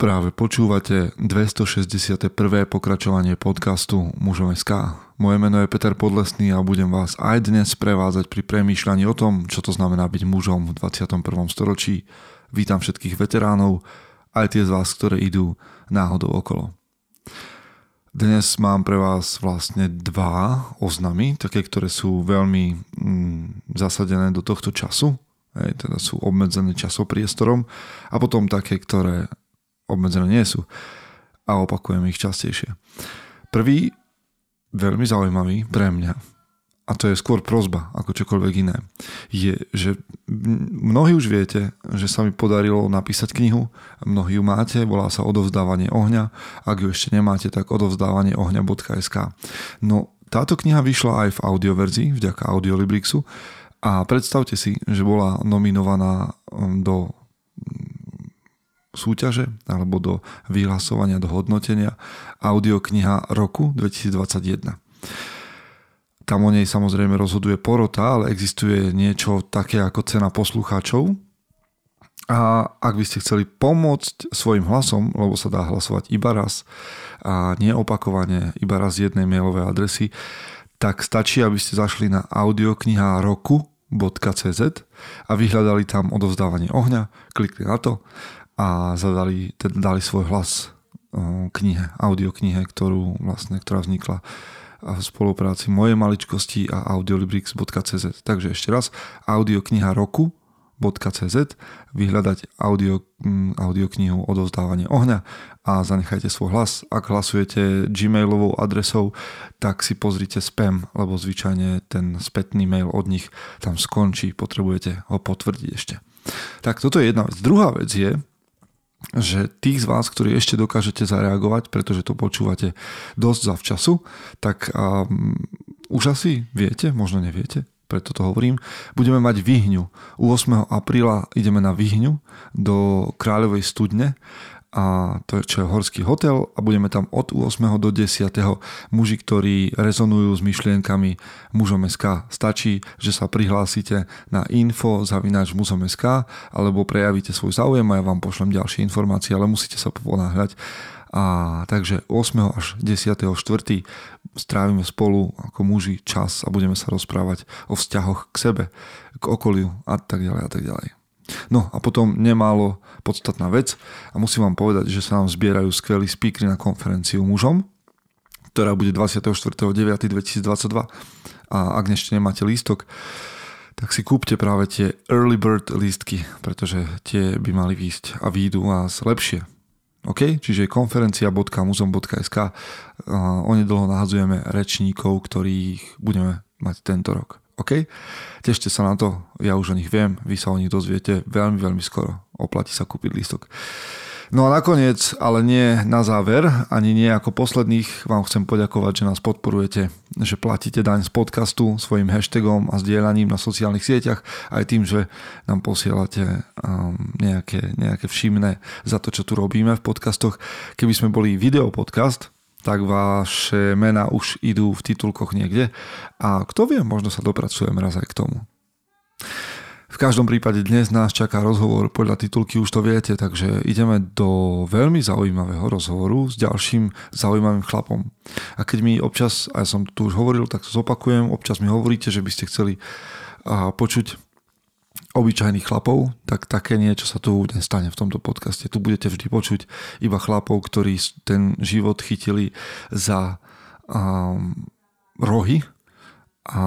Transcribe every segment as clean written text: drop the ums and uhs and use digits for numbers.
Práve počúvate 261. pokračovanie podcastu Mužom.sk. Moje meno je Peter Podlesný a budem vás aj dnes prevázať pri premýšľaní o tom, čo to znamená byť mužom v 21. storočí. Vítam všetkých veteránov, aj tie z vás, ktoré idú náhodou okolo. Dnes mám pre vás vlastne dva oznamy, také, ktoré sú veľmi zasadené do tohto času, teda sú obmedzené časopriestorom, a potom také, ktoré obmedzené nie sú a opakujem ich častejšie. Prvý, veľmi zaujímavý pre mňa, a to je skôr prosba ako čokoľvek iné, je, že mnohí už viete, že sa mi podarilo napísať knihu, mnohí ju máte, volá sa Odovzdávanie ohňa, ak ju ešte nemáte, tak odovzdávanieohňa.sk. No, táto kniha vyšla aj v audioverzii vďaka Audiolibrixu a predstavte si, že bola nominovaná do súťaže alebo do vyhlasovania, do hodnotenia audiokniha roku 2021. Tam o nej samozrejme rozhoduje porota, ale existuje niečo také ako cena poslucháčov. A ak by ste chceli pomôcť svojim hlasom, lebo sa dá hlasovať iba raz a neopakovane iba raz jednej mailovej adresy, tak stačí, aby ste zašli na audiokniharoku.cz a vyhľadali tam Odovzdávanie ohňa, klikli na to a dali svoj hlas knihe, audioknihe, ktorá vznikla v spolupráci Moje maličkosti a audiolibrix.cz. Takže ešte raz, audiokniharoku.cz, vyhľadať audioknihu Odovzdávanie ohňa a zanechajte svoj hlas. Ak hlasujete gmailovou adresou, tak si pozrite spam, lebo zvyčajne ten spätný mail od nich tam skončí, potrebujete ho potvrdiť ešte. Tak toto je jedna vec. Druhá vec je, že tých z vás, ktorí ešte dokážete zareagovať, pretože to počúvate dosť zavčasu, tak už asi viete, možno neviete, preto to hovorím, budeme mať výhňu. U 8. apríla ideme na výhňu do Kráľovej studne, a to je, čo je horský hotel, a budeme tam od 8. do 10. muži, ktorí rezonujú s myšlienkami Mužom.sk. Stačí, že sa prihlásite na info@mužom.sk alebo prejavíte svoj záujem a ja vám pošlem ďalšie informácie, ale musíte sa ponáhľať. A takže 8. až 10. 4. strávime spolu ako muži čas a budeme sa rozprávať o vzťahoch k sebe, k okoliu a tak ďalej a tak ďalej. No a potom nemálo podstatná vec, a musím vám povedať, že sa nám zbierajú skvelí speakery na konferenciu Mužom, ktorá bude 24.9.2022, a ak ešte nemáte lístok, tak si kúpte práve tie early bird lístky, pretože tie by mali výjsť a výjdu vás lepšie. OK? Čiže konferencia.muzom.sk. Onedlho nahadzujeme rečníkov, ktorých budeme mať tento rok. OK? Tešte sa na to, ja už o nich viem, vy sa o nich dozviete veľmi, veľmi skoro. Oplatí sa kúpiť lístok. No a nakoniec, ale nie na záver, ani nie ako posledných, vám chcem poďakovať, že nás podporujete, že platíte daň z podcastu svojim hashtagom a zdieľaním na sociálnych sieťach, aj tým, že nám posielate nejaké všimné za to, čo tu robíme v podcastoch. Keby sme boli videopodcast, tak vaše mená už idú v titulkoch niekde a kto vie, možno sa dopracujem raz aj k tomu. V každom prípade dnes nás čaká rozhovor, podľa titulky už to viete, takže ideme do veľmi zaujímavého rozhovoru s ďalším zaujímavým chlapom. A keď mi občas, a ja som tu už hovoril, tak to zopakujem, občas mi hovoríte, že by ste chceli počuť obyčajných chlapov, tak také niečo sa tu nestane v tomto podcaste. Tu budete vždy počuť iba chlapov, ktorí ten život chytili za rohy a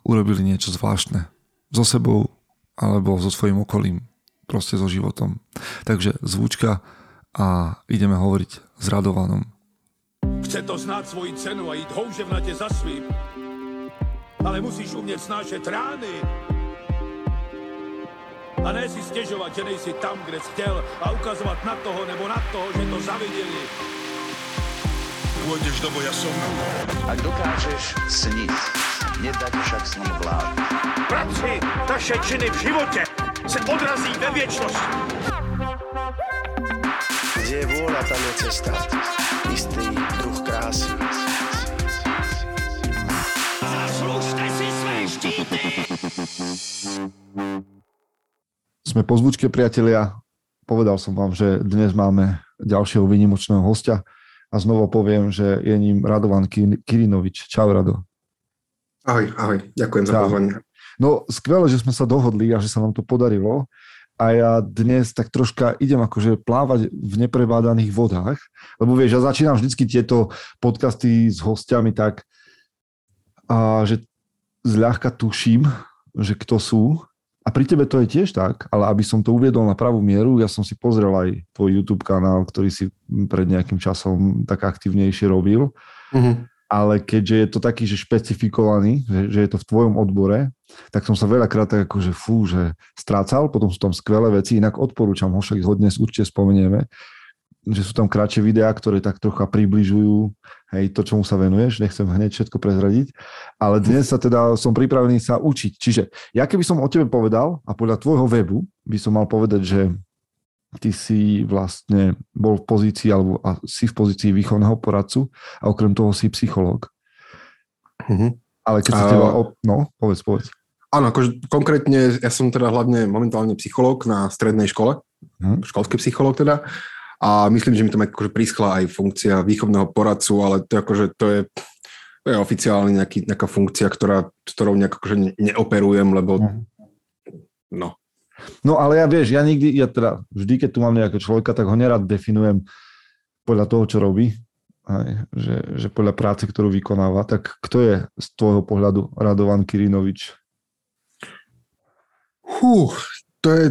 urobili niečo zvláštne so sebou alebo so svojím okolím, proste so životom. Takže zvučka a ideme hovoriť s Radovanom. Chce to znáť svoji cenu a íť houževnate za svým, ale musíš umieť snášať rány a ne si stěžovat, že nejsi tam, kde jsi chtěl, a ukazovat na toho nebo na toho, že to zaviděli. Pôjdeš do boja som. Ak dokážeš sniť, nedať však sním vládu. Práci, taše činy v živote se odrazí ve věčnost. Kde je vôľa, tam je cesta. Istý druh krásy. Zaslužte si své štíty! Sme po zvučke, priatelia. Povedal som vám, že dnes máme ďalšieho výnimočného hostia a znovu poviem, že je ním Radovan Kyrinovič. Čau, Rado. Ahoj, ahoj. Ďakujem za pozvanie. No, skvelé, že sme sa dohodli a že sa nám to podarilo. A ja dnes tak troška idem akože plávať v neprebádaných vodách, lebo vieš, ja začínam vždycky tieto podcasty s hostiami tak, že zľahka tuším, že kto sú. A pri tebe to je tiež tak, ale aby som to uviedol na pravú mieru, ja som si pozrel aj tvoj YouTube kanál, ktorý si pred nejakým časom tak aktívnejšie robil. Mhm. Ale keďže je to taký, že špecifikovaný, že je to v tvojom odbore, tak som sa veľakrát tak akože že strácal, potom sú tam skvelé veci, inak odporúčam, ho však ho dnes určite spomenieme, že sú tam kratšie videá, ktoré tak trocha približujú, hej, to, čomu sa venuješ, nechcem hneď všetko prezradiť, ale dnes sa teda som pripravený sa učiť. Čiže ja keby som o tebe povedal a podľa tvojho webu by som mal povedať, že ty si vlastne bol v pozícii, alebo si v pozícii výchovného poradcu a okrem toho si psychológ. Mm-hmm. Ale keď sa teba... No, povedz. Áno, akože konkrétne ja som teda hlavne momentálne psychológ na strednej škole, školský psychológ teda, a myslím, že mi tam akože prískla aj funkcia výchovného poradcu, ale to, akože, to je oficiálne nejaká funkcia, ktorou nejak akože neoperujem, lebo no. No ale ja vieš, ja teda vždy, keď tu mám nejakého človeka, tak ho nerad definujem podľa toho, čo robí, aj, že podľa práce, ktorú vykonáva. Tak kto je z tvojho pohľadu Radovan Kyrinovič? To je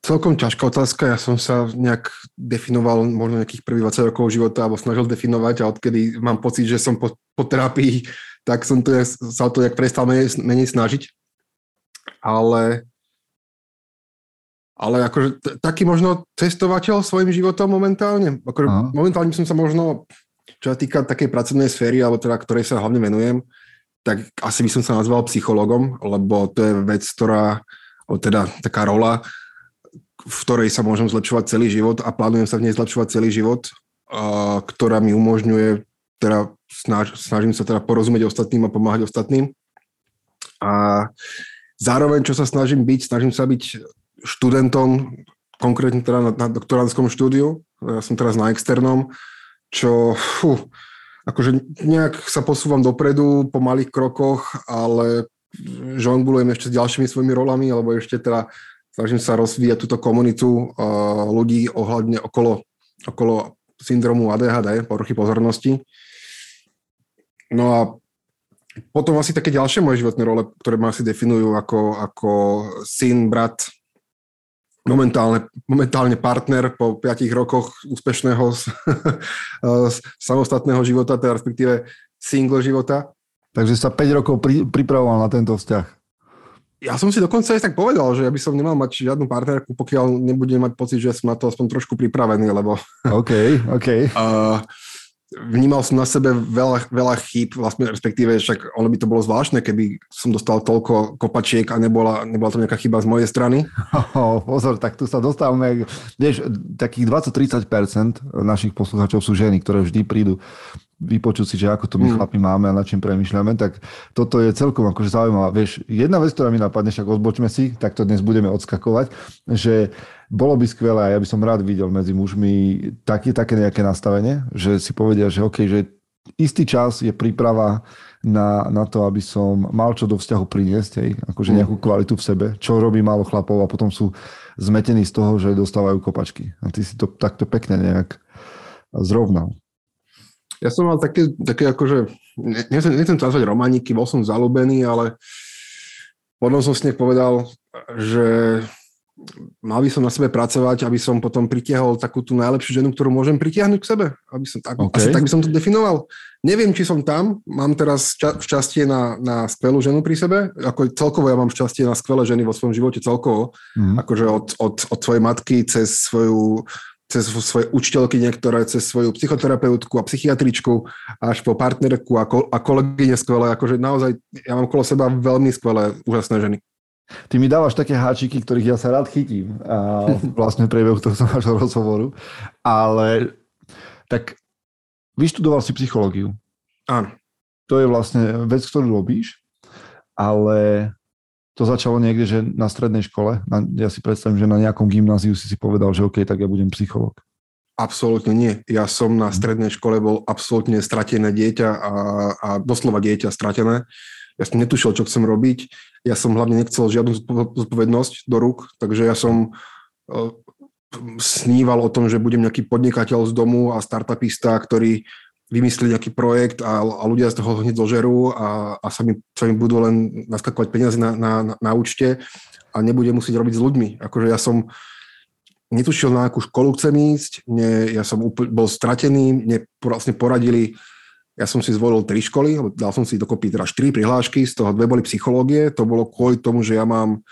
celkom ťažká otázka. Ja som sa nejak definoval možno nejakých prvých 20 rokov života alebo snažil definovať a odkedy mám pocit, že som po terapii, tak som sa to nejak prestal menej snažiť. Ale akože taký možno cestovateľ svojím životom momentálne. Akože momentálne som sa možno, čo sa týka takej pracovnej sféry, alebo teda ktorej sa hlavne venujem, tak asi by som sa nazval psychologom, lebo to je vec, ktorá, alebo teda taká rola, v ktorej sa môžem zlepšovať celý život a plánujem sa v nej zlepšovať celý život, ktorá mi umožňuje, teda snažím sa teda porozumieť ostatným a pomáhať ostatným. A zároveň, čo sa snažím sa byť študentom, konkrétne teda na doktorandskom štúdiu. Ja som teraz na externom, čo akože nejak sa posúvam dopredu po malých krokoch, ale žonglujem ešte s ďalšími svojimi rolami, alebo ešte teda snažím sa rozvíjať túto komunitu ľudí ohľadne okolo syndromu ADHD, poruchy pozornosti. No a potom asi také ďalšie moje životné role, ktoré ma asi definujú ako syn, brat, momentálne partner po 5 rokoch úspešného samostatného života, teda respektíve single života. Takže sa 5 rokov pripravoval na tento vzťah. Ja som si dokonca aj tak povedal, že ja by som nemal mať žiadnu partnerku, pokiaľ nebudem mať pocit, že som na to aspoň trošku pripravený, lebo... OK. Vnímal som na sebe veľa chýb, vlastne respektíve, však ono by to bolo zvláštne, keby som dostal toľko kopačiek a nebola to nejaká chyba z mojej strany. Pozor, tak tu sa dostávame, vieš, takých 20-30% našich poslucháčov sú ženy, ktoré vždy prídu vypočuť si, že ako to my chlapi máme a na čím premýšľame, tak toto je celkom akože zaujímavá. Vieš, jedna vec, ktorá mi napadne, však odbočme si, tak to dnes budeme odskakovať, že bolo by skvelé, ja by som rád videl medzi mužmi také nejaké nastavenie, že si povedia, že OK, že istý čas je príprava na to, aby som mal čo do vzťahu priniesť, hej, akože nejakú kvalitu v sebe, čo robí málo chlapov a potom sú zmetení z toho, že dostávajú kopačky. A ty si to takto pekne nejak zrovnal. Ja som mal také akože, nechcem to nazvať romániky, bol som zaľúbený, ale potom som si povedal, že mal by som na sebe pracovať, aby som potom pritiahol takú tú najlepšiu ženu, ktorú môžem pritiahnuť k sebe. Asi tak by som to definoval. Neviem, či som tam. Mám teraz šťastie na skvelú ženu pri sebe. Ako celkovo ja mám šťastie na skvelé ženy vo svojom živote celkovo. Akože od svojej matky cez svoje učiteľky niektoré, cez svoju psychoterapeutku a psychiatričku, až po partnerku a kolegyne skvelé. Akože naozaj, ja mám okolo seba veľmi skvelé, úžasné ženy. Ty mi dávaš také háčiky, ktorých ja sa rád chytím a vlastne priebehu nášho rozhovoru, ale tak vyštudoval si psychológiu. Áno. To je vlastne vec, ktorú robíš, ale to začalo niekde, že na strednej škole, ja si predstavím, že na nejakom gymnáziu si povedal, že OK, tak ja budem psychológ. Absolútne nie. Ja som na strednej škole bol absolútne stratené dieťa a doslova dieťa stratené. Ja som netušil, čo chcem robiť. Ja som hlavne nechcel žiadnu zodpovednosť do rúk, takže ja som sníval o tom, že budem nejaký podnikateľ z domu a startupista, ktorý vymyslí nejaký projekt a ľudia z toho hneď zožerú a sa mi budú len naskakovať peniaze na účte a nebudem musieť robiť s ľuďmi. Akože ja som netušil, na akú školu chcem ísť, ja som bol stratený, mne vlastne poradili, ja som si zvolil 3 školy, dal som si dokopy teda 4 prihlášky, z toho 2 boli psychológie, to bolo kvôli tomu, že ja mám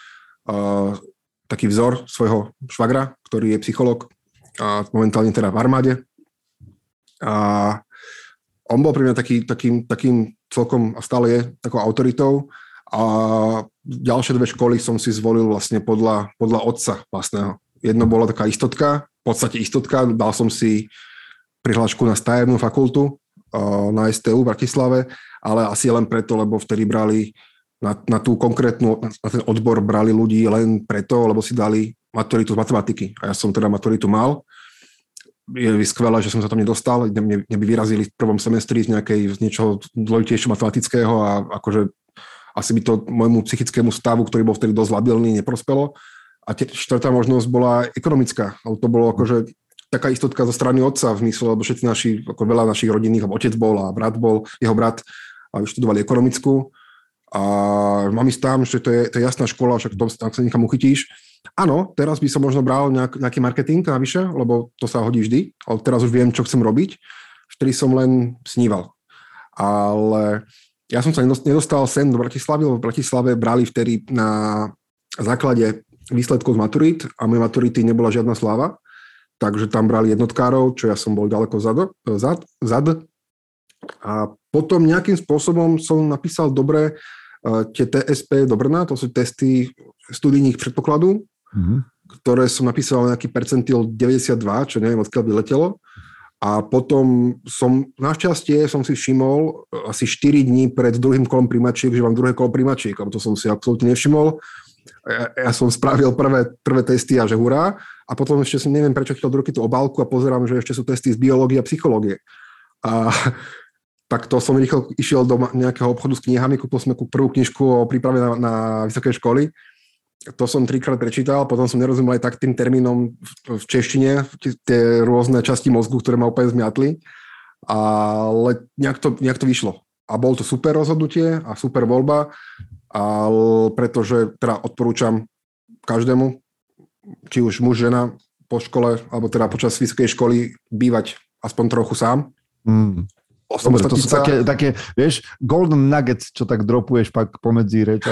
taký vzor svojho švagra, ktorý je psychológ a momentálne teda v armáde. A on bol pre mňa takým celkom, a stále je takou autoritou, a ďalšie 2 školy som si zvolil vlastne podľa otca vlastného. Jedno bola taká istotka, v podstate istotka, dal som si prihlášku na stavebnú fakultu na STU v Bratislave, ale asi len preto, lebo vtedy brali na ten odbor brali ľudí len preto, lebo si dali maturitu z matematiky. A ja som teda maturitu mal. Je skvelé, že som sa tam nedostal, mne by vyrazili v prvom semestri z niečoho dlojitejšieho matematického a akože asi by to môjmu psychickému stavu, ktorý bol vtedy dosť labilný, neprospelo. A štvrtá možnosť bola ekonomická. To bolo akože taká istotka zo strany otca v mysle, lebo všetci naši, ako veľa našich rodinných, otec bol a brat bol, jeho brat, a študovali ekonomickú. A mám ísť tam, že to je jasná škola, však tam sa niekam uchytíš. Áno, teraz by som možno bral nejaký marketing navyše, lebo to sa hodí vždy, ale teraz už viem, čo chcem robiť. Vtedy som len sníval. Ale ja som sa nedostal sem do Bratislavy, lebo v Bratislave brali vtedy na základe výsledkov z maturít a moje maturity nebola žiadna sláva, takže tam brali jednotkárov, čo ja som bol ďaleko zad. A potom nejakým spôsobom som napísal dobre tie TSP do Brna, to sú testy studijných predpokladov, ktoré som napísal nejaký percentil 92, čo neviem, odkiaľ by letelo. A potom našťastie som si všimol asi 4 dní pred druhým kolom primačiek, že mám druhé kolo primačiek, a to som si absolútne nevšimol. Ja som spravil prvé testy a že hurá. A potom ešte som neviem, prečo chytil do ruky tú obálku a pozerám, že ešte sú testy z biológie a psychológie. A tak to som rýchlo išiel do nejakého obchodu s knihami, kúpil som prvú knižku o príprave na vysoké školy. To som 3-krát prečítal, potom som nerozumel aj tak tým termínom v češtine, tie rôzne časti mozgu, ktoré ma úplne zmiatli. Ale nejak to vyšlo. A bol to super rozhodnutie a super voľba, pretože teda odporúčam každému, či už muž, žena po škole, alebo teda počas vysokej školy bývať aspoň trochu sám. Dobre, to sú také, vieš, golden nuggets, čo tak dropuješ pak pomedzi reč.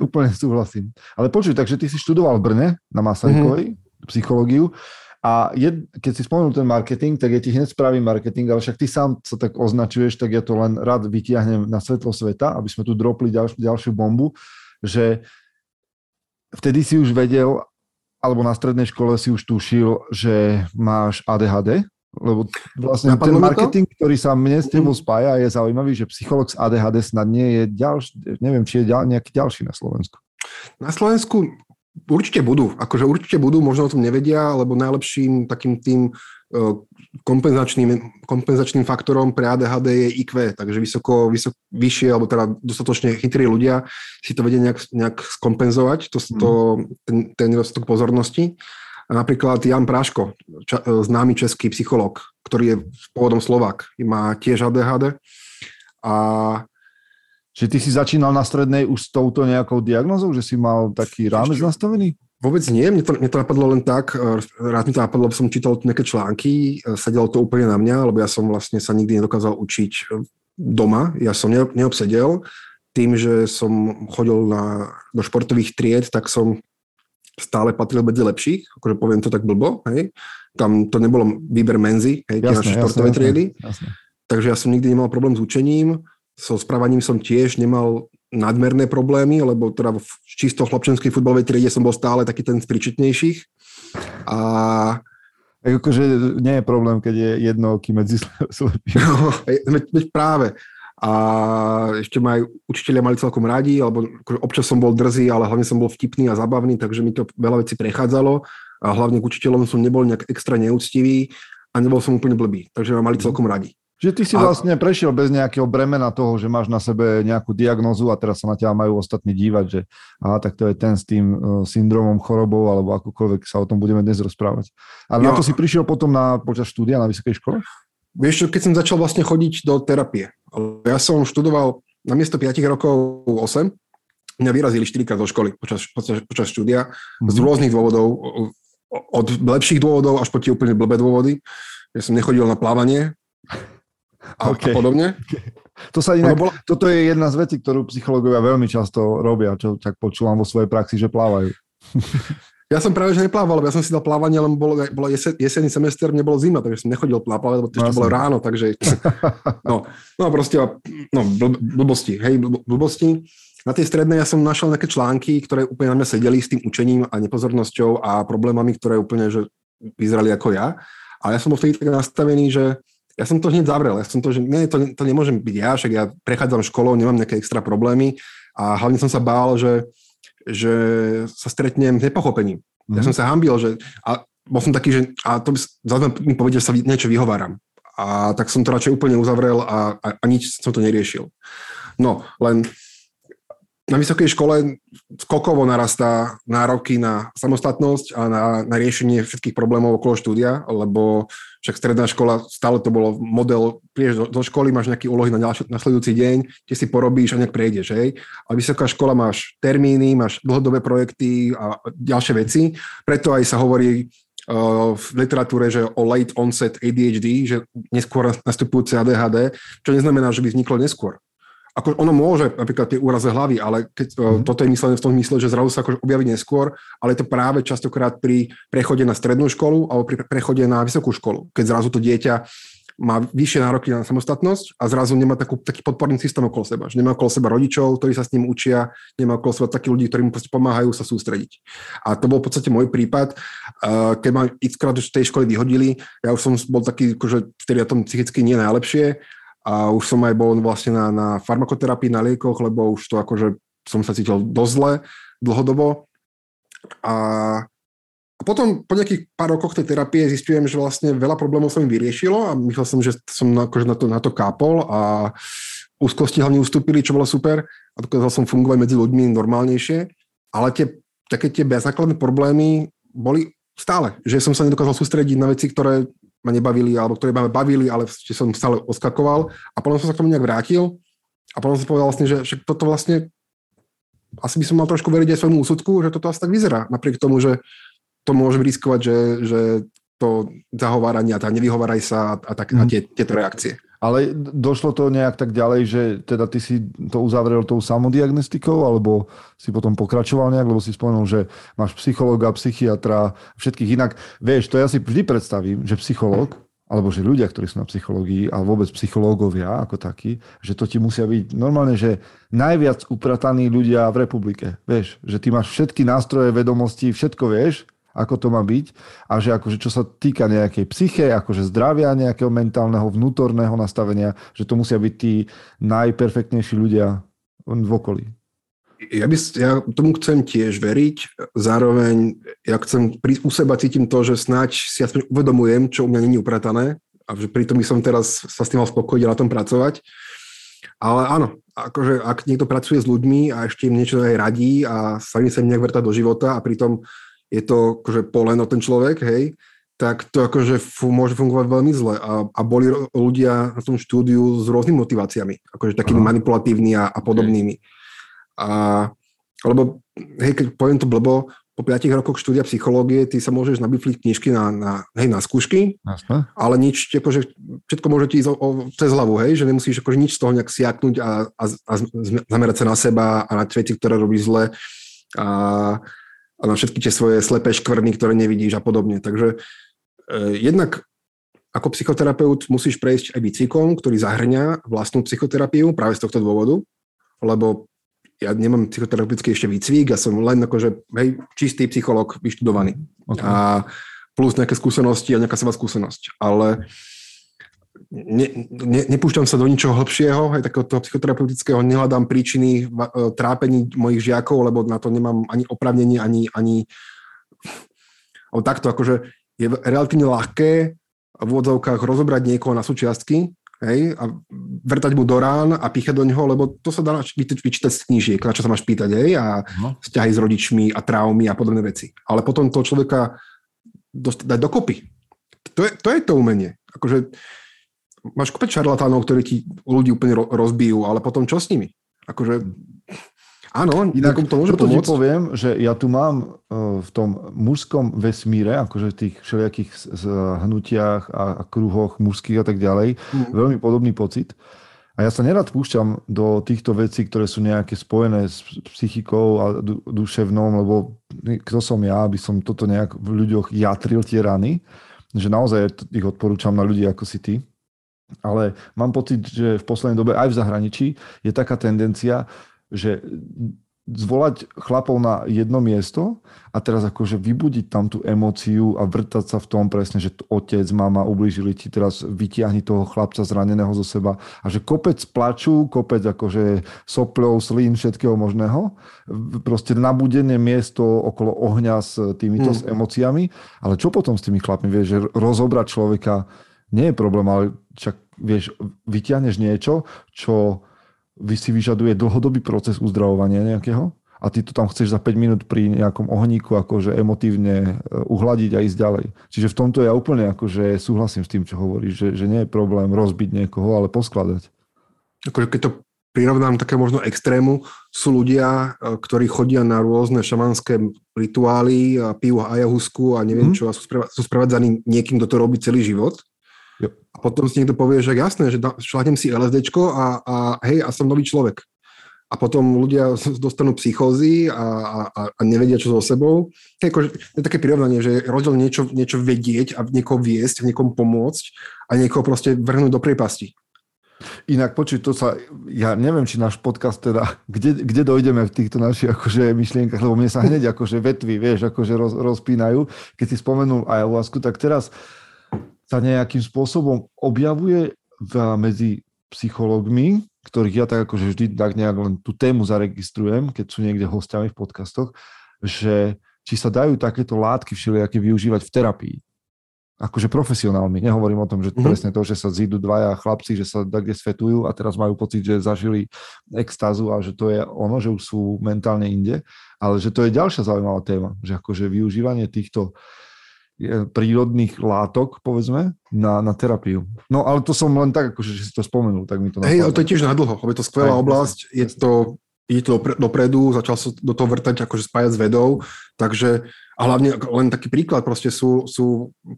Úplne súhlasím. Ale počuj, takže ty si študoval v Brne na Masarykovej psychológiu. A keď si spomenul ten marketing, tak ja ti hneď spravím marketing, ale však ty sám sa tak označuješ, tak ja to len rád vytiahnem na svetlo sveta, aby sme tu dropli ďalšiu bombu, že vtedy si už vedel, alebo na strednej škole si už tušil, že máš ADHD, lebo vlastne ten marketing, ktorý sa mne s tebou spája, je zaujímavý, že psychológ s ADHD snad nie je ďalší, neviem, či je nejaký ďalší na Slovensku. Na Slovensku... Určite budú, možno o tom nevedia, lebo najlepším takým tým kompenzačným faktorom pre ADHD je IQ, takže vyššie, alebo teda dostatočne chytrí ľudia si to vedia nejak skompenzovať, ten nedostatok pozornosti. A napríklad Jan Práško, známy český psychológ, ktorý je pôvodom Slovák, má tiež ADHD. Čiže ty si začínal na strednej už s touto nejakou diagnózou, že si mal taký rámec nastavený? Vôbec nie, mne to napadlo len tak, rád mi to napadlo, lebo som čítal nejaké články, sedelo to úplne na mňa, lebo ja som vlastne sa nikdy nedokázal učiť doma, ja som neobsedel, tým, že som chodil do športových tried, tak som stále patril medzi lepších, akože poviem to tak blbo, hej, tam to nebolo výber menzy, hej, tie naše športové triedy, takže ja som nikdy nemal problém s učením. So správaním som tiež nemal nadmerné problémy, lebo teda v čisto chlapčenskej futbalovej triede som bol stále taký ten z príčetnejších. Akože nie je problém, keď je jednooký medzi slepými. No, práve. a ešte ma aj učitelia mali celkom radi, alebo občas som bol drzý, ale hlavne som bol vtipný a zabavný, takže mi to veľa vecí prechádzalo a hlavne k učiteľom som nebol nejak extra neúctivý a nebol som úplne blbý, takže ma mali celkom radi. Že ty si vlastne prešiel bez nejakého bremena toho, že máš na sebe nejakú diagnózu a teraz sa na teba majú ostatní dívať, že aha, tak to je ten s tým syndromom, chorobou, alebo akokoľvek sa o tom budeme dnes rozprávať. A na to si prišiel potom počas štúdia na vysokej škole? Vieš, keď som začal vlastne chodiť do terapie. Ja som študoval na miesto 5 rokov 8. Mňa vyrazili 4-krát zo školy počas štúdia z rôznych dôvodov, od lepších dôvodov až po tie úplne blbé dôvody. Ja som nechodil na plávanie. A podobne. To sa inak, toto je jedna z vecí, ktorú psychológovia veľmi často robia, čo tak počúvam vo svojej praxi, že plávajú. Ja som práve že neplával, lebo ja som si dal plávanie, len bolo jesenný semester, mne bolo zima, takže som nechodil plávať, lebo to ešte bolo ráno, takže blbosti. Na tej strednej ja som našiel nejaké články, ktoré úplne na mňa sedeli s tým učením a nepozornosťou a problémami, ktoré úplne že vyzerali ako ja. A ja som bol vtedy tak nastavený, že ja som to hneď zavrel, to nemôžem byť ja, však ja prechádzam školou, nemám nejaké extra problémy a hlavne som sa bál, že sa stretnem s nepochopením. Mm-hmm. Ja som sa hanbil, a bol som taký, že a to zase mi povedia, že sa niečo vyhováram. A tak som to radšej úplne uzavrel a nič som to neriešil. No, len na vysokej škole skokovo narastá nároky na samostatnosť a na riešenie všetkých problémov okolo štúdia, lebo však stredná škola, stále to bolo model, prídeš do školy, máš nejaké úlohy na nasledujúci deň, tie si porobíš a nejak prejdeš, hej. A vysoká škola máš termíny, máš dlhodobé projekty a ďalšie veci, preto aj sa hovorí v literatúre, že o late onset ADHD, že neskôr nastupujúce ADHD, čo neznamená, že by vzniklo neskôr. Ako ono môže, napríklad tie úrazy hlavy, ale keď toto je myslené v tom mysle, že zrazu sa akože objaví neskôr, ale je to práve častokrát pri prechode na strednú školu alebo pri prechode na vysokú školu, keď zrazu to dieťa má vyššie nároky na samostatnosť a zrazu nemá taký podporný systém okolo seba. Že nemá okolo seba rodičov, ktorí sa s ním učia, nemá okolo seba takí ľudí, ktorí mu pomáhajú sa sústrediť. A to bol v podstate môj prípad. Keď ma xkrát z tej školy vyhodili, ja už som bol taký, že vtedy na tom psychicky nie najlepšie. A už som aj bol vlastne na farmakoterapii, na liekoch, lebo už to akože som sa cítil dosť zle dlhodobo. A potom po nejakých pár rokoch tej terapie zistujem, že vlastne veľa problémov sa mi vyriešilo a myslel som, že som akože na to kápol a úzkosti hlavne ustúpili, čo bolo super. A dokázal som fungovať medzi ľuďmi normálnejšie. Ale také tie základné problémy boli stále. Že som sa nedokázal sústrediť na veci, ktoré ma nebavili, alebo ktoré ma bavili, ale som stále odskakoval a potom som sa k tomu nejak vrátil a potom som povedal vlastne, že toto vlastne asi by som mal trošku veriť aj svojmu úsudku, že toto asi tak vyzerá, napriek tomu, že to môžem riskovať, že to zahováranie a nevyhováraj sa a tieto reakcie. Ale došlo to nejak tak ďalej, že teda ty si to uzavrel tou samodiagnostikou, alebo si potom pokračoval nejak, lebo si spomenul, že máš psychologa, psychiatra, všetkých inak. Vieš, to ja si vždy predstavím, že psychológ, alebo že ľudia, ktorí sú na psychológii a vôbec psychológovia ako takí, že to ti musia byť normálne, že najviac uprataní ľudia v republike. Vieš, že ty máš všetky nástroje, vedomosti, všetko vieš, ako to má byť a že akože čo sa týka nejakej psyche, akože zdravia, nejakého mentálneho, vnútorného nastavenia, že to musia byť tí najperfektnejší ľudia v okolí. Ja tomu chcem tiež veriť, zároveň ja chcem u seba cítim to, že snáď si aspoň uvedomujem, čo u mňa není upratané a že pritom by som teraz sa s tým mal spokojiť a na tom pracovať. Ale áno, akože ak niekto pracuje s ľuďmi a ešte im niečo aj radí a sami sa im nejak vrtá do života a pritom je to akože poleno ten človek, hej, tak to akože môže fungovať veľmi zle. A boli ľudia na tom štúdiu s rôznymi motiváciami, akože takými manipulatívnymi a podobnými. Lebo, hej, keď poviem to blbo, po 5 rokoch štúdia psychológie ty sa môžeš nabifliť knižky na skúšky, ale nič, akože, všetko môže ti ísť cez hlavu, hej, že nemusíš akože nič z toho nejak siaknúť a zamerať sa na seba a na veci, ktoré robíš zle. A na všetky tie svoje slepé škvrny, ktoré nevidíš a podobne. Takže jednak ako psychoterapeut musíš prejsť aj výcvikom, ktorý zahrňa vlastnú psychoterapiu práve z tohto dôvodu, lebo ja nemám psychoterapeutický ešte výcvik, ja som len akože čistý psychológ vyštudovaný. Okay. A plus nejaké skúsenosti a nejaká seba skúsenosť. Ale nepúšťam sa do ničoho hlbšieho, aj takého toho psychoterapeutického, nehľadám príčiny trápení mojich žiakov, lebo na to nemám ani oprávnenie, ani... Ale takto, akože je relatívne ľahké v odzavkách rozobrať niekoho na súčiastky, hej, a vrtať mu do rán a píchať do neho, lebo to sa dá vyčítať z knížiek, na čo sa máš pýtať, hej, a vzťahy s rodičmi a traumy a podobné veci. Ale potom toho človeka dať dokopy. To je to umenie. Akože máš kopec šarlatánov, ktorí ti ľudí úplne rozbijú, ale potom čo s nimi? Akože áno, inak to môže pomôcť. Poviem, že ja tu mám v tom mužskom vesmíre, akože v tých všelijakých hnutiach a kruhoch mužských a tak ďalej, veľmi podobný pocit. A ja sa nerad púšťam do týchto vecí, ktoré sú nejaké spojené s psychikou a duševnou, lebo kto som ja, aby som toto nejak v ľuďoch jatril tie rany, že naozaj ich odporúčam na ľudí ako si ty. Ale mám pocit, že v poslednej dobe aj v zahraničí je taká tendencia, že zvolať chlapov na jedno miesto a teraz akože vybudiť tam tú emóciu a vrtať sa v tom presne, že otec, mama ublížili ti, teraz vytiahni toho chlapca zraneného zo seba a že kopec plaču, kopec akože soplov, slín, všetkého možného, proste nabudené miesto okolo ohňa s týmito s emóciami, ale čo potom s tými chlapmi, vieš, že rozobrať človeka nie je problém, ale však vieš, vytiahneš niečo, čo si vyžaduje dlhodobý proces uzdravovania nejakého a ty to tam chceš za 5 minút pri nejakom ohníku akože emotívne uhladiť a ísť ďalej. Čiže v tomto ja úplne akože súhlasím s tým, čo hovoríš, že nie je problém rozbiť niekoho, ale poskladať. Keď to prirovnám také možno extrému, sú ľudia, ktorí chodia na rôzne šamanské rituály, pijú ajahusku a neviem čo, a sú sprevádzaní niekým, kto to robí celý život. Jo. A potom si niekto povie, že jasné, že šľahnem si LSDčko a hej, a som nový človek. A potom ľudia dostanú psychózy a nevedia, čo so sebou. Hej, akože, je také prirovnanie, že rozdiel niečo vedieť a niekoho viesť, niekomu pomôcť a niekoho proste vrhnúť do priepasti. Inak počuť, to sa, ja neviem, či náš podcast teda, kde dojdeme v týchto našich akože myšlienkach, lebo mne sa hneď akože vetví, vieš, akože rozpínajú. Keď si spomenul ayahuasku, tak teraz sa nejakým spôsobom objavuje medzi psychológmi, ktorých ja tak akože vždy tak nejak len tú tému zaregistrujem, keď sú niekde hosťami v podcastoch, že či sa dajú takéto látky všelijaké využívať v terapii. Akože profesionálmi. Nehovorím o tom, že presne to, že sa zídu dvaja chlapci, že sa kde svetujú a teraz majú pocit, že zažili extázu a že to je ono, že už sú mentálne inde, ale že to je ďalšia zaujímavá téma, že akože využívanie týchto prírodných látok, povedzme, na terapiu. No, ale to som len tak, akože, že si to spomenul, tak mi to napadlo. Hej, ale to je tiež nadlho, lebo je to skvelá oblasť, je to dopredu, začal sa do toho vrtať, akože spájať s vedou, takže, a hlavne len taký príklad, proste sú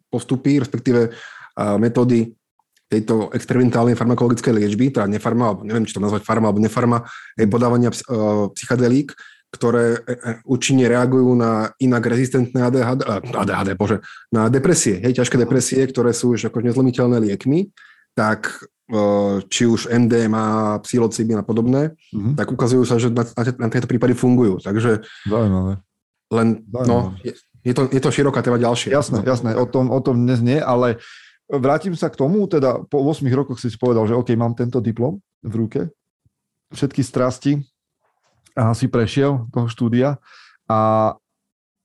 postupy, respektíve metódy tejto experimentálnej farmakologickej liečby, teda nefarma, alebo neviem, či to nazvať farma, alebo nefarma, podávania psychedelík, ktoré účinne reagujú na inak rezistentné ADHD, na depresie, hej, ťažké depresie, ktoré sú už ako nezlomiteľné liekmi, tak či už MDMA, psilocybin a podobné, tak ukazujú sa, že na tieto prípady fungujú. Takže zaujímavé. Len, no, je to široká téma ďalšie. Jasné, o tom dnes nie, ale vrátim sa k tomu, teda po 8 rokoch si povedal, že OK, mám tento diplom v ruke, všetky strasti, a si prešiel toho štúdia a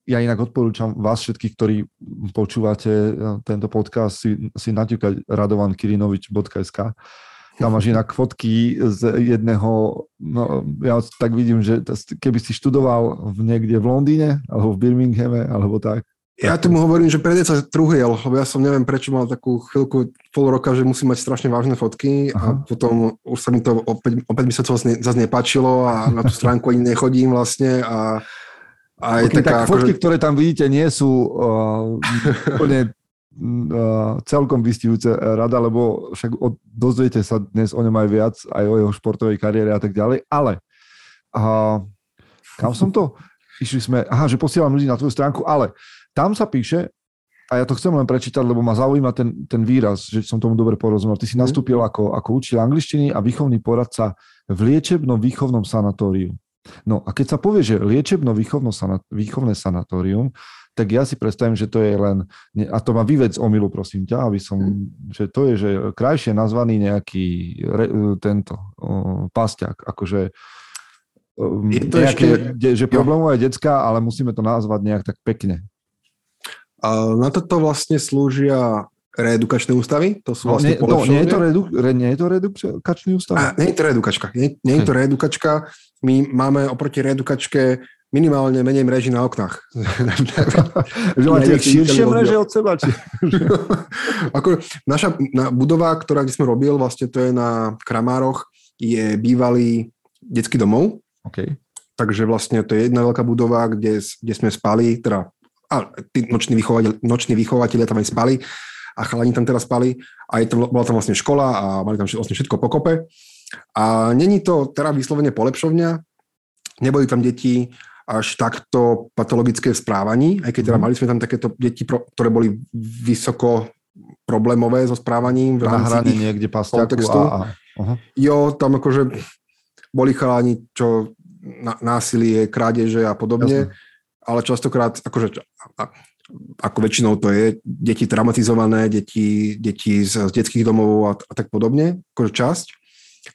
ja inak odporúčam vás všetkých, ktorí počúvate tento podcast, si naťukať radovankyrinovič.sk. Tam máš inak fotky z jedného, no, ja tak vidím, že keby si študoval niekde v Londýne alebo v Birminghame alebo tak. Ja tomu hovorím, že predtým sa truhiel, lebo ja som neviem prečo mal takú chvíľku, pol roka, že musím mať strašne vážne fotky a potom už sa mi to opäť mi sa to zase nepáčilo a na tú stránku ani nechodím vlastne a je taká... Tak fotky, akože... ktoré tam vidíte, nie sú úplne celkom vystihujúce rada, lebo však dozviete sa dnes o ňom aj viac, aj o jeho športovej kariére a tak ďalej, ale kam som to? Išli sme, že posielam ľudí na tvoju stránku, ale tam sa píše, a ja to chcem len prečítať, lebo ma zaujíma ten výraz, že som tomu dobre porozumel. Ty si nastúpil ako učiť angličtiny a výchovný poradca v liečebno-výchovnom sanatóriu. No a keď sa povie, že liečebno-výchovné sanatórium, tak ja si predstavím, že to je len, a to ma vyvedz omilu, prosím ťa, aby som, že to je, že krajšie nazvaný nejaký pasťak, akože je to nejaké, že problémové decká, ale musíme to nazvať nejak tak pekne. A na toto vlastne slúžia reedukačné ústavy? To sú vlastne polepšovania? Nie je to reedukačný ústav? Nie je to reedukačka. Nie je to reedukačka. My máme oproti reedukačke minimálne menej mreží na oknách. Že máte širšie mreže od seba? Ako naša budova, ktorá, kde sme robil, vlastne to je na Kramároch, je bývalý detský domov. Okay. Takže vlastne to je jedna veľká budova, kde sme spali, teda a tí noční vychovatelia tam aj spali a chalani tam teraz spali a bola tam vlastne škola a mali tam vlastne všetko pokope. A není to teda vyslovene polepšovňa, neboli tam deti až takto patologické v správaní, aj keď teda mali sme tam takéto deti, ktoré boli vysoko problémové so správaním v rámci ich kontextu. Jo, tam akože boli chalani, čo násilie, krádeže a podobne. Jasne. Ale častokrát, akože, ako väčšinou to je, deti traumatizované, deti z detských domov a tak podobne, akože časť.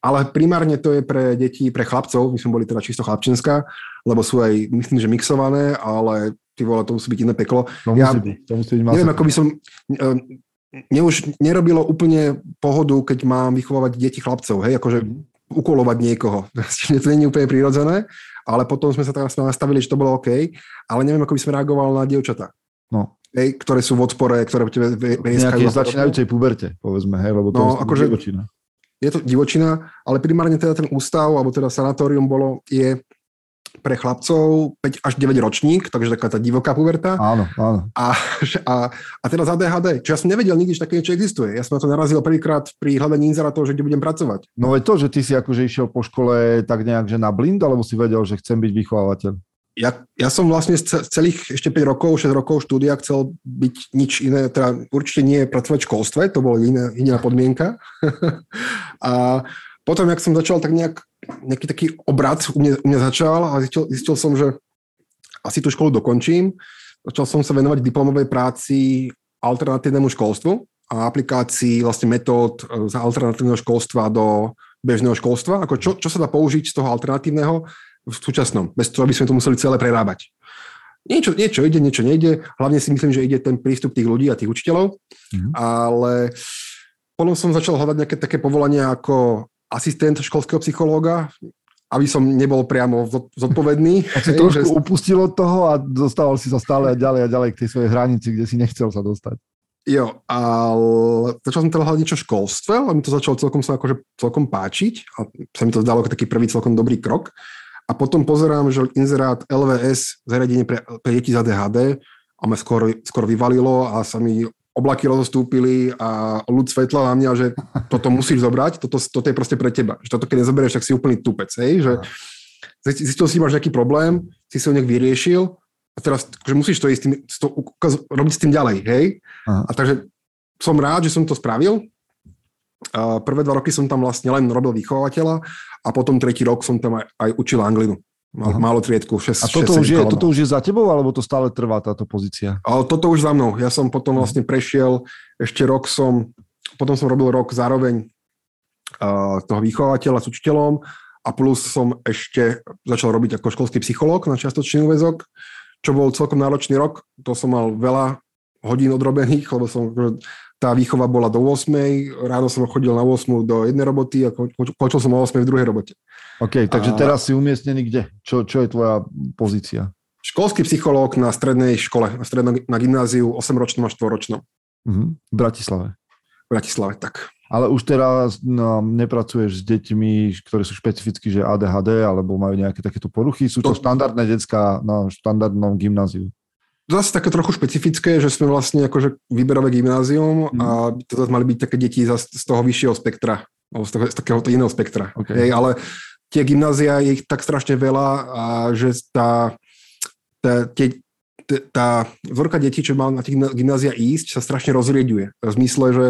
Ale primárne to je pre deti, pre chlapcov, my sme boli teda čisto chlapčenská, lebo sú aj, myslím, že mixované, ale ty vole, to musí byť iné peklo. To musí byť neviem, ako by som... Mne už nerobilo úplne pohodu, keď mám vychovávať deti chlapcov, hej, akože ukolovať niekoho. To nie je úplne prirodzené, ale potom sme sa teraz nastavili, že to bolo OK, ale neviem, ako by sme reagovali na dievčatá, ktoré sú v odpore, ktoré tebe nejaké začínajúcej puberte, povedzme, hej, lebo to akože divočina. Je to divočina, ale primárne teda ten ústav, alebo teda sanatórium je pre chlapcov 5 až 9 ročník, takže taká tá divoká puberta. Áno. A teda za ADHD, čo ja som nevedel nikdy, že také niečo existuje. Ja som na to narazil prvýkrát pri hľadaní inzerátov, že kde budem pracovať. No je to, že ty si akože išiel po škole tak nejak, že na blind, alebo si vedel, že chcem byť vychovávateľ? Ja som vlastne z celých ešte 5 rokov, 6 rokov štúdia chcel byť nič iné, teda určite nie pracovať v školstve, to bola iná podmienka. A potom, jak som začal, tak nejaký taký obrat u mňa začal a zistil som, že asi tú školu dokončím. Začal som sa venovať diplomovej práci alternatívnemu školstvu a aplikácii vlastne metód z alternatívneho školstva do bežného školstva. Ako čo sa dá použiť z toho alternatívneho v súčasnom, bez toho, aby sme to museli celé prerábať. Niečo ide, niečo nejde. Hlavne si myslím, že ide ten prístup tých ľudí a tých učiteľov. Ale potom som začal hľadať nejaké také povolania ako asistent školského psychológa, aby som nebol priamo zodpovedný. A si trošku upustil od toho a dostával si sa stále ďalej k tej svojej hranici, kde si nechcel sa dostať. Jo, ale začal som teda hľadať niečo v školstve, ale mi to začalo celkom páčiť a sa mi to zdalo ako taký prvý celkom dobrý krok. A potom pozerám, že inzerát LVS, zariadenie pre deti z ADHD, a ma skôr vyvalilo a sa mi oblaky rozostúpili a ľud svetla na mňa, že toto musíš zobrať, toto je proste pre teba. Že toto, keď nezoberieš, tak si úplný tupec. Hej? Že zistil si, máš nejaký problém, si ho nejak vyriešil a teraz že musíš to ísť robiť s tým ďalej. Hej? A takže som rád, že som to spravil. Prvé 2 roky som tam vlastne len robil vychovateľa a potom tretí rok som tam aj učil anglinu. Málo triedku, 6. A toto už je za tebou, alebo to stále trvá táto pozícia? Ale toto už za mnou. Ja som potom vlastne prešiel, potom som robil rok zároveň toho vychovateľa s učiteľom a plus som ešte začal robiť ako školský psychológ na čiastočný úväzok, čo bol celkom náročný rok. To som mal veľa hodín odrobených, lebo tá výchova bola do 8. Ráno som chodil na 8 do jednej roboty a končil som o 8 v druhej robote. OK, takže teraz si umiestnený kde? Čo je tvoja pozícia? Školský psychológ na strednej škole, na gymnáziu 8-ročnom a 4-ročnom. V Bratislave. V Bratislave, tak. Ale už teraz nepracuješ s deťmi, ktoré sú špecificky, že ADHD, alebo majú nejaké takéto poruchy. Sú to štandardné decká na štandardnom gymnáziu. To zase také trochu špecifické, že sme vlastne akože výberové gymnázium a to zase mali byť také deti z toho vyššieho spektra, alebo z takéhoto iného spektra. Okay. Hej, ale tie gymnázia, je ich tak strašne veľa, a že tá vzorka detí, čo mal na tých gymnázia ísť, sa strašne rozrieďuje. V zmysle, že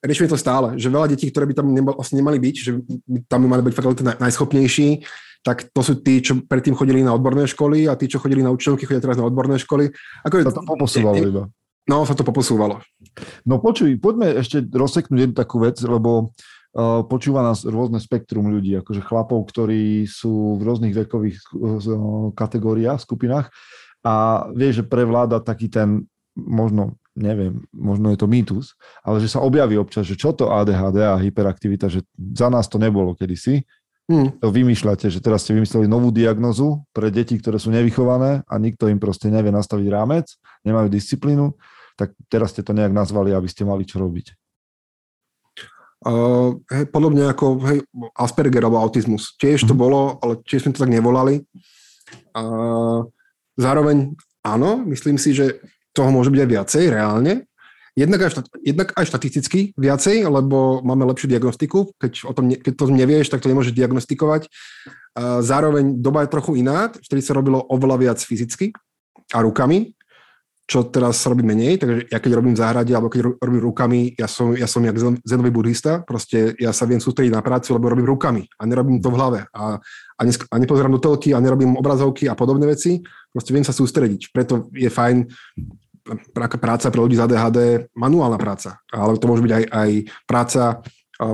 riešme to stále, že veľa detí, ktoré by tam vlastne nemali byť, že tam by mali byť fakt najschopnejší, tak to sú tí, čo predtým chodili na odborné školy a tí, čo chodili na učňovky, chodia teraz na odborné školy. Ako sa to poposúvalo iba. No, sa to poposúvalo. No počuj, poďme ešte rozseknúť jednu takú vec, lebo počúva nás rôzne spektrum ľudí, akože chlapov, ktorí sú v rôznych vekových kategóriách, skupinách a vie, že prevláda taký ten, možno, neviem, možno je to mýtus, ale že sa objaví občas, že čo to ADHD a hyperaktivita, že za nás to nebolo kedysi. To vymýšľate, že teraz ste vymysleli novú diagnozu pre deti, ktoré sú nevychované a nikto im proste nevie nastaviť rámec, nemajú disciplínu, tak teraz ste to nejak nazvali, aby ste mali čo robiť. Podobne ako Asperger alebo autizmus. Tiež to bolo, ale tiež sme to tak nevolali. Zároveň áno, myslím si, že toho môže byť aj viacej reálne. Jednak aj štatisticky viacej, lebo máme lepšiu diagnostiku. Keď to nevieš, tak to nemôžeš diagnostikovať. Zároveň doba je trochu iná, vtedy sa robilo oveľa viac fyzicky a rukami, čo teraz robí menej. Takže ja keď robím v záhrade alebo keď robím rukami, ja som jak zenový buddhista, proste ja sa viem sústrediť na prácu, lebo robím rukami a nerobím to v hlave a nepozerám do telky a nerobím obrazovky a podobné veci. Proste viem sa sústrediť. Preto je fajn práca pre ľudí z ADHD, manuálna práca, ale to môže byť aj práca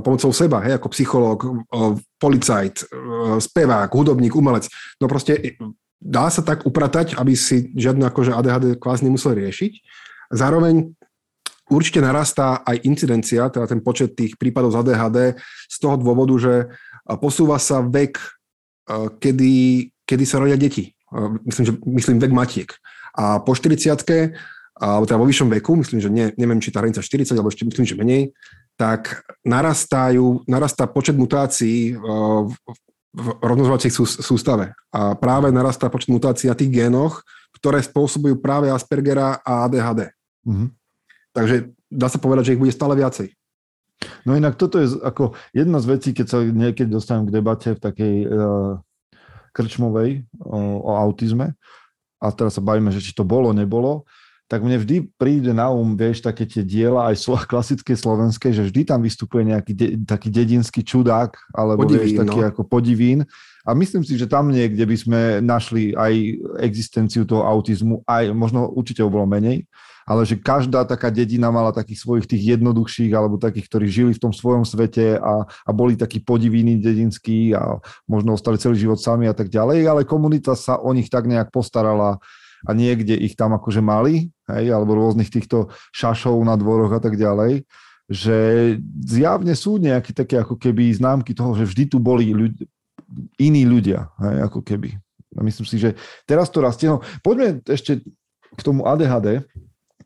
pomocou seba, hej, ako psychológ, policajt, spevák, hudobník, umelec. No proste dá sa tak upratať, aby si žiadne akože ADHD kvázi nemusel riešiť. Zároveň určite narastá aj incidencia, teda ten počet tých prípadov z ADHD z toho dôvodu, že posúva sa vek, kedy sa rodia deti. Myslím vek matiek. A po 40-tke, alebo teda vo vyššom veku, myslím, že neviem, či tá hranica 40, alebo ešte myslím, že menej, tak narastá počet mutácií v rozmnožovacej sústave. A práve narastá počet mutácií na tých génoch, ktoré spôsobujú práve Aspergera a ADHD. Mm-hmm. Takže dá sa povedať, že ich bude stále viacej. No inak toto je ako jedna z vecí, keď sa niekedy dostanem k debate v takej krčmovej o autizme, a teraz sa bavíme, že či to bolo, nebolo, tak mne vždy príde na um, vieš, také tie diela aj klasické slovenské, že vždy tam vystupuje nejaký taký dedinský čudák, alebo podivín, vieš, taký no, ako podivín. A myslím si, že tam niekde by sme našli aj existenciu toho autizmu, aj možno určite bolo menej, ale že každá taká dedina mala takých svojich tých jednoduchších, alebo takých, ktorí žili v tom svojom svete a boli takí podivíni dedinskí a možno ostali celý život sami a tak ďalej, ale komunita sa o nich tak nejak postarala a niekde ich tam akože mali, hej, alebo rôznych týchto šašov na dvoroch a tak ďalej, že zjavne sú nejaké také ako keby známky toho, že vždy tu boli iní ľudia, hej, ako keby. A myslím si, že teraz to rastie. No, poďme ešte k tomu ADHD.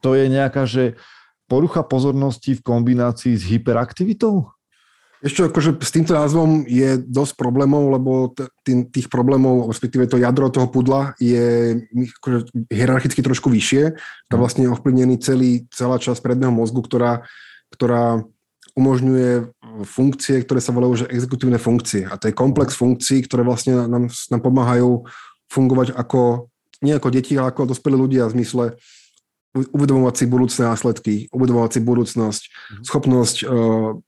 To je nejaká, že porucha pozornosti v kombinácii s hyperaktivitou? Ešte akože s týmto názvom je dosť problémov, lebo tých problémov, respektíve to jadro toho pudla je akože hierarchicky trošku vyššie. Tam vlastne je ovplyvnený celá časť predného mozgu, ktorá umožňuje funkcie, ktoré sa volajú, že exekutívne funkcie. A to je komplex funkcií, ktoré vlastne nám pomáhajú fungovať ako, nie ako deti, ale ako dospelí ľudia v zmysle uvedomovať si budúcné následky, uvedomovať si budúcnosť, schopnosť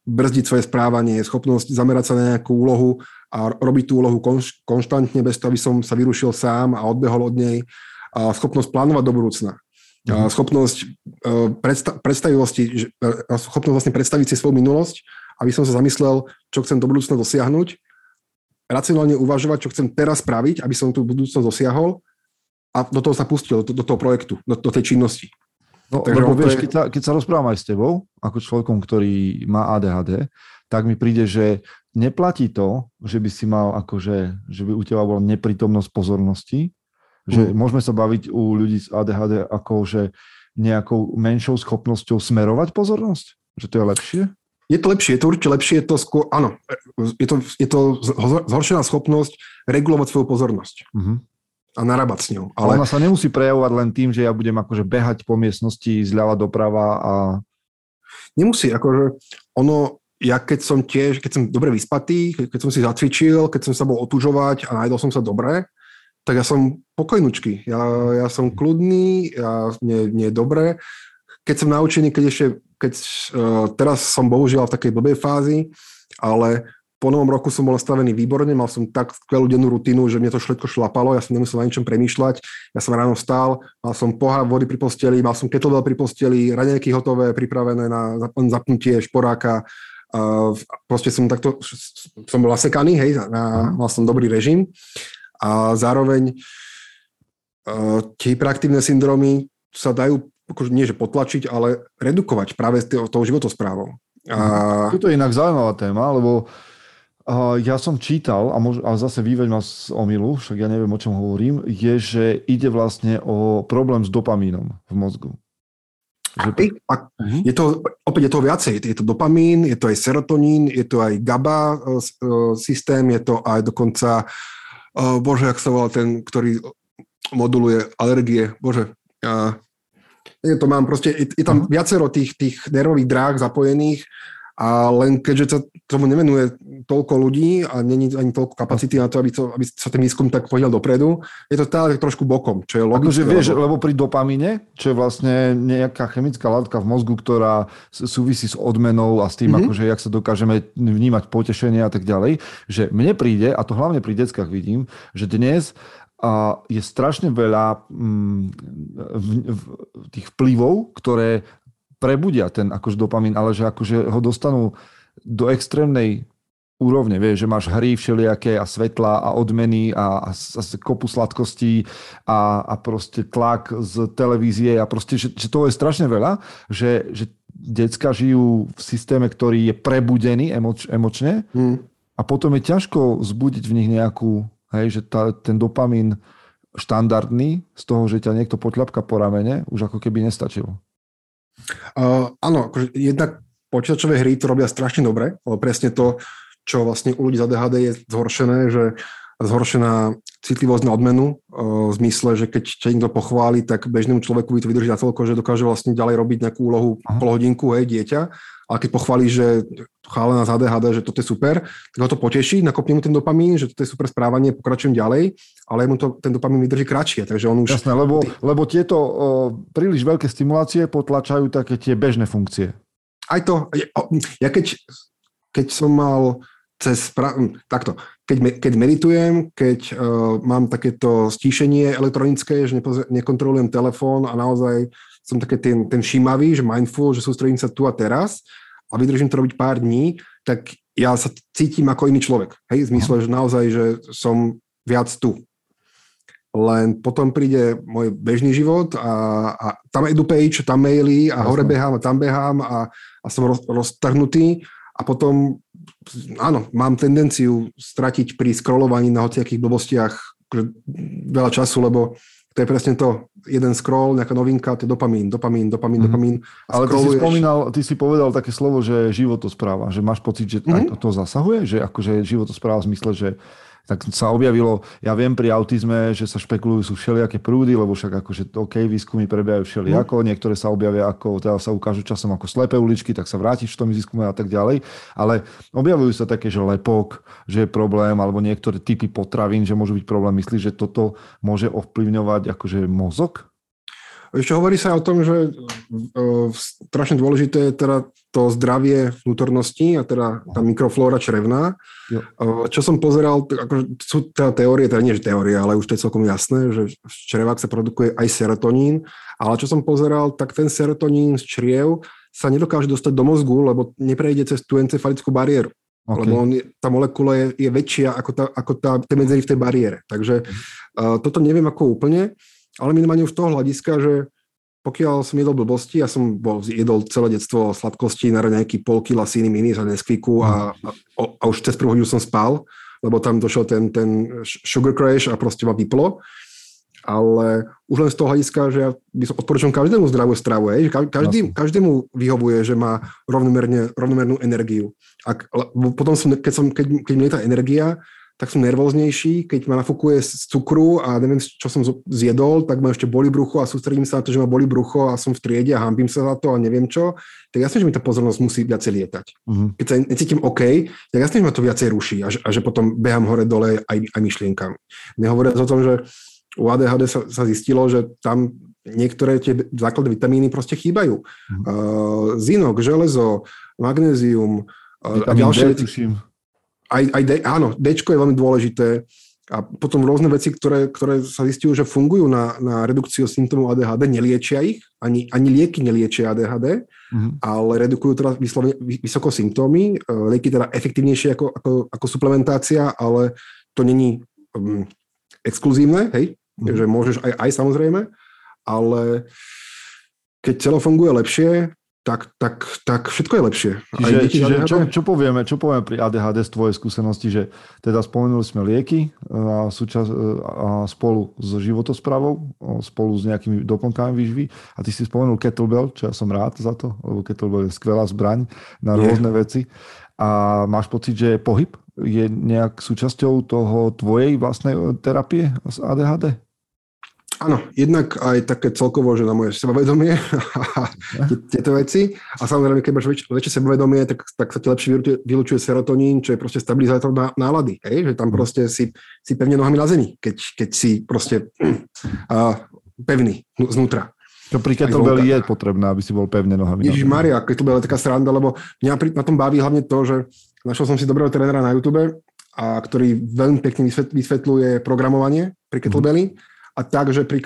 brzdiť svoje správanie, schopnosť zamerať sa na nejakú úlohu a robiť tú úlohu konštantne, bez toho, aby som sa vyrušil sám a odbehol od nej, a schopnosť plánovať do budúcna, a schopnosť predstavivosti, schopnosť vlastne predstaviť si svoju minulosť, aby som sa zamyslel, čo chcem do budúcna dosiahnuť, racionálne uvažovať, čo chcem teraz spraviť, aby som tú budúcnosť dosiahol, a do toho sa pustil, do toho projektu, do tej činnosti. No, lebo vieš, keď sa rozprávam aj s tebou, ako človekom, ktorý má ADHD, tak mi príde, že neplatí to, že by si mal akože, že by u teba bola neprítomnosť pozornosti, že môžeme sa baviť u ľudí s ADHD akože nejakou menšou schopnosťou smerovať pozornosť? Že to je lepšie? Je to lepšie, je to určite lepšie, je to skôr, áno, je to zhoršená schopnosť regulovať svoju pozornosť. Mhm. A narábať s ňou. Ale ona sa nemusí prejavovať len tým, že ja budem akože behať po miestnosti zľava doprava a... Nemusí, akože ono, ja keď som dobre vyspatý, keď som si zacvičil, keď som sa bol otužovať a najedol som sa dobre, tak ja som pokojnučky, ja som kľudný, mne je dobre. Keď som naučený, teraz som bohužiaľ v takej blbej fázi, ale Po novom roku som bol nastavený výborne, mal som tak skvelú dennú rutinu, že mne to všetko šlapalo, ja som nemusel na ničom premýšľať, ja som ráno vstal, mal som poháb vody pri posteli, mal som kettlebell pri posteli, raňajky hotové, pripravené na zapnutie šporáka, proste som takto, som bol nasekaný, hej, mal som dobrý režim a zároveň tie hyperaktivné syndromy sa dajú, nie že potlačiť, ale redukovať práve tou životosprávou. Toto je inak zaujímavá téma, lebo ja som čítal, a zase výveď ma z omylu, však ja neviem, o čom hovorím, je, že ide vlastne o problém s dopamínom v mozgu. Je to, opäť je to viacej. Je to dopamín, je to aj serotonín, je to aj GABA systém, je to aj dokonca, bože, jak sa volá ten, ktorý moduluje alergie, bože, to mám proste, je tam viacero tých nervových dráh zapojených. A len keďže sa tomu nevenuje toľko ľudí a není ani toľko kapacity na to, aby sa ten výskum tak podiel dopredu, je to stále trošku bokom, čo je logické. Akože vieš, lebo pri dopamine, čo je vlastne nejaká chemická látka v mozgu, ktorá súvisí s odmenou a s tým, akože jak sa dokážeme vnímať potešenie a tak ďalej, že mne príde, a to hlavne pri deckách vidím, že dnes je strašne veľa tých vplyvov, ktoré prebudia ten akože dopamín, ale že akože ho dostanú do extrémnej úrovne, vieš, že máš hry všelijaké a svetla a odmeny a kopu sladkostí a proste tlak z televízie a proste, že toho je strašne veľa, že decká žijú v systéme, ktorý je prebudený emočne a potom je ťažko vzbudiť v nich nejakú, hej, že ten dopamín štandardný z toho, že ťa niekto potľapka po ramene, už ako keby nestačilo. Áno, akože jednak počítačové hry to robia strašne dobre, ale presne to, čo vlastne u ľudí z ADHD je zhoršené, že zhoršená citlivosť na odmenu, v zmysle, že keď ťa niekto pochváli, tak bežnému človeku by to vydrží natoľko, že dokáže vlastne ďalej robiť nejakú úlohu pol hodinku, hej, dieťa, ale keď pochváli, že chálená z ADHD, že toto je super, tak ho to poteší, nakopne mu ten dopamín, že toto je super správanie, pokračujem ďalej, ale mu to ten dopamín vydrží kratšie, takže on už... Jasné, lebo tieto príliš veľké stimulácie potlačajú také tie bežné funkcie. Aj to, ja keď som mal takto, keď meditujem, keď mám takéto stíšenie elektronické, že nekontrolujem telefón a naozaj som také ten všímavý, že mindful, že sústredím sa tu a teraz a vydržím to robiť pár dní, tak ja sa cítim ako iný človek. Hej, v zmysle, že naozaj, že som viac tu. Len potom príde môj bežný život a tam edupage, tam maily a hore behám a tam behám a som roztrhnutý a potom, áno, mám tendenciu stratiť pri scrollovaní na hociakých blbostiach veľa času, lebo to je presne to. Jeden scroll, nejaká novinka, to je dopamín. Dopamín. Ale ty si povedal také slovo, že životospráva, že máš pocit, že to zasahuje, že akože životospráva v zmysle, že tak sa objavilo, ja viem pri autizme, že sa špekulujú sú všelijaké prúdy, lebo však akože OK, výskumy prebiehajú všelijako, niektoré sa objavia ako, teda sa ukážu časom ako slepé uličky, tak sa vrátiš v tom výskume a tak ďalej, ale objavujú sa také, že lepok, že je problém, alebo niektoré typy potravín, že môžu byť problém. Myslíš, že toto môže ovplyvňovať akože mozog? Ešte hovorí sa o tom, že strašne dôležité je teda to zdravie vnútornosti a teda tá mikroflóra črevná. Čo som pozeral, akože sú teda teórie, teda nie že teórie, ale už to je celkom jasné, že v črevách sa produkuje aj serotonín, ale čo som pozeral, tak ten serotonín z čriev sa nedokáže dostať do mozgu, lebo neprejde cez tú encefalickú bariéru. Okay. Lebo tá molekula je väčšia ako tie medzery v tej bariére. Takže toto neviem ako úplne, ale minimálne už toho hľadiska, že pokiaľ som jedol blbosti, ja som jedol celé detstvo sladkosti, naraz nejaký pol kila síny minis a Nesquiku a už cez prvú hodinu som spal, lebo tam došiel ten sugar crash a proste ma vyplo. Ale už len z toho hľadiska, že ja by som odporúčal každému zdravú stravu, že každému vyhovuje, že má rovnomernú energiu. A potom keď mi je tá energia, tak som nervóznejší, keď ma nafúkuje z cukru a neviem, čo som zjedol, tak ma ešte boli brucho a sústredím sa na to, že ma boli brucho a som v triede a hanbím sa za to a neviem čo, tak jasne, že mi tá pozornosť musí viacej lietať. Keď sa necítim OK, tak jasne, že ma to viacej ruší a že potom behám hore-dole aj myšlienkami. Nehovoriac o tom, že u ADHD sa zistilo, že tam niektoré tie základné vitamíny proste chýbajú. Zinok, železo, magnézium a ďalšie... áno, Dčko je veľmi dôležité. A potom rôzne veci, ktoré sa zistujú, že fungujú na redukciu symptómov ADHD, neliečia ich, ani lieky neliečia ADHD, ale redukujú teda vysoko symptómy. Lieky teda efektívnejšie ako suplementácia, ale to není exkluzívne, hej? Že môžeš aj samozrejme, ale keď telo funguje lepšie, tak všetko je lepšie. Čiže čo povieme pri ADHD z tvojej skúsenosti, že teda spomenuli sme lieky a spolu s životosprávou, spolu s nejakými doplnkami výživy a ty si spomenul kettlebell, čo ja som rád za to, lebo kettlebell je skvelá zbraň na rôzne veci. A máš pocit, že pohyb je nejak súčasťou toho tvojej vlastnej terapie z ADHD? Áno, jednak aj také celkovo, že na moje sebavedomie a tieto veci. A samozrejme, keď máš väčšie sebavedomie, tak sa ti lepšie vylučuje serotonín, čo je proste stabilizátor nálady. Hej? Že tam proste si pevne nohami na zemi, keď si proste pevný znútra. Čo pri kettlebelli je potrebné, aby si bol pevne nohami na zemi. Ježišmaria, kettlebell je taká sranda, lebo mňa na tom baví hlavne to, že našiel som si dobrého trénera na YouTube, ktorý veľmi pekne vysvetľuje programovanie pri kettlebelli. A tak, že pri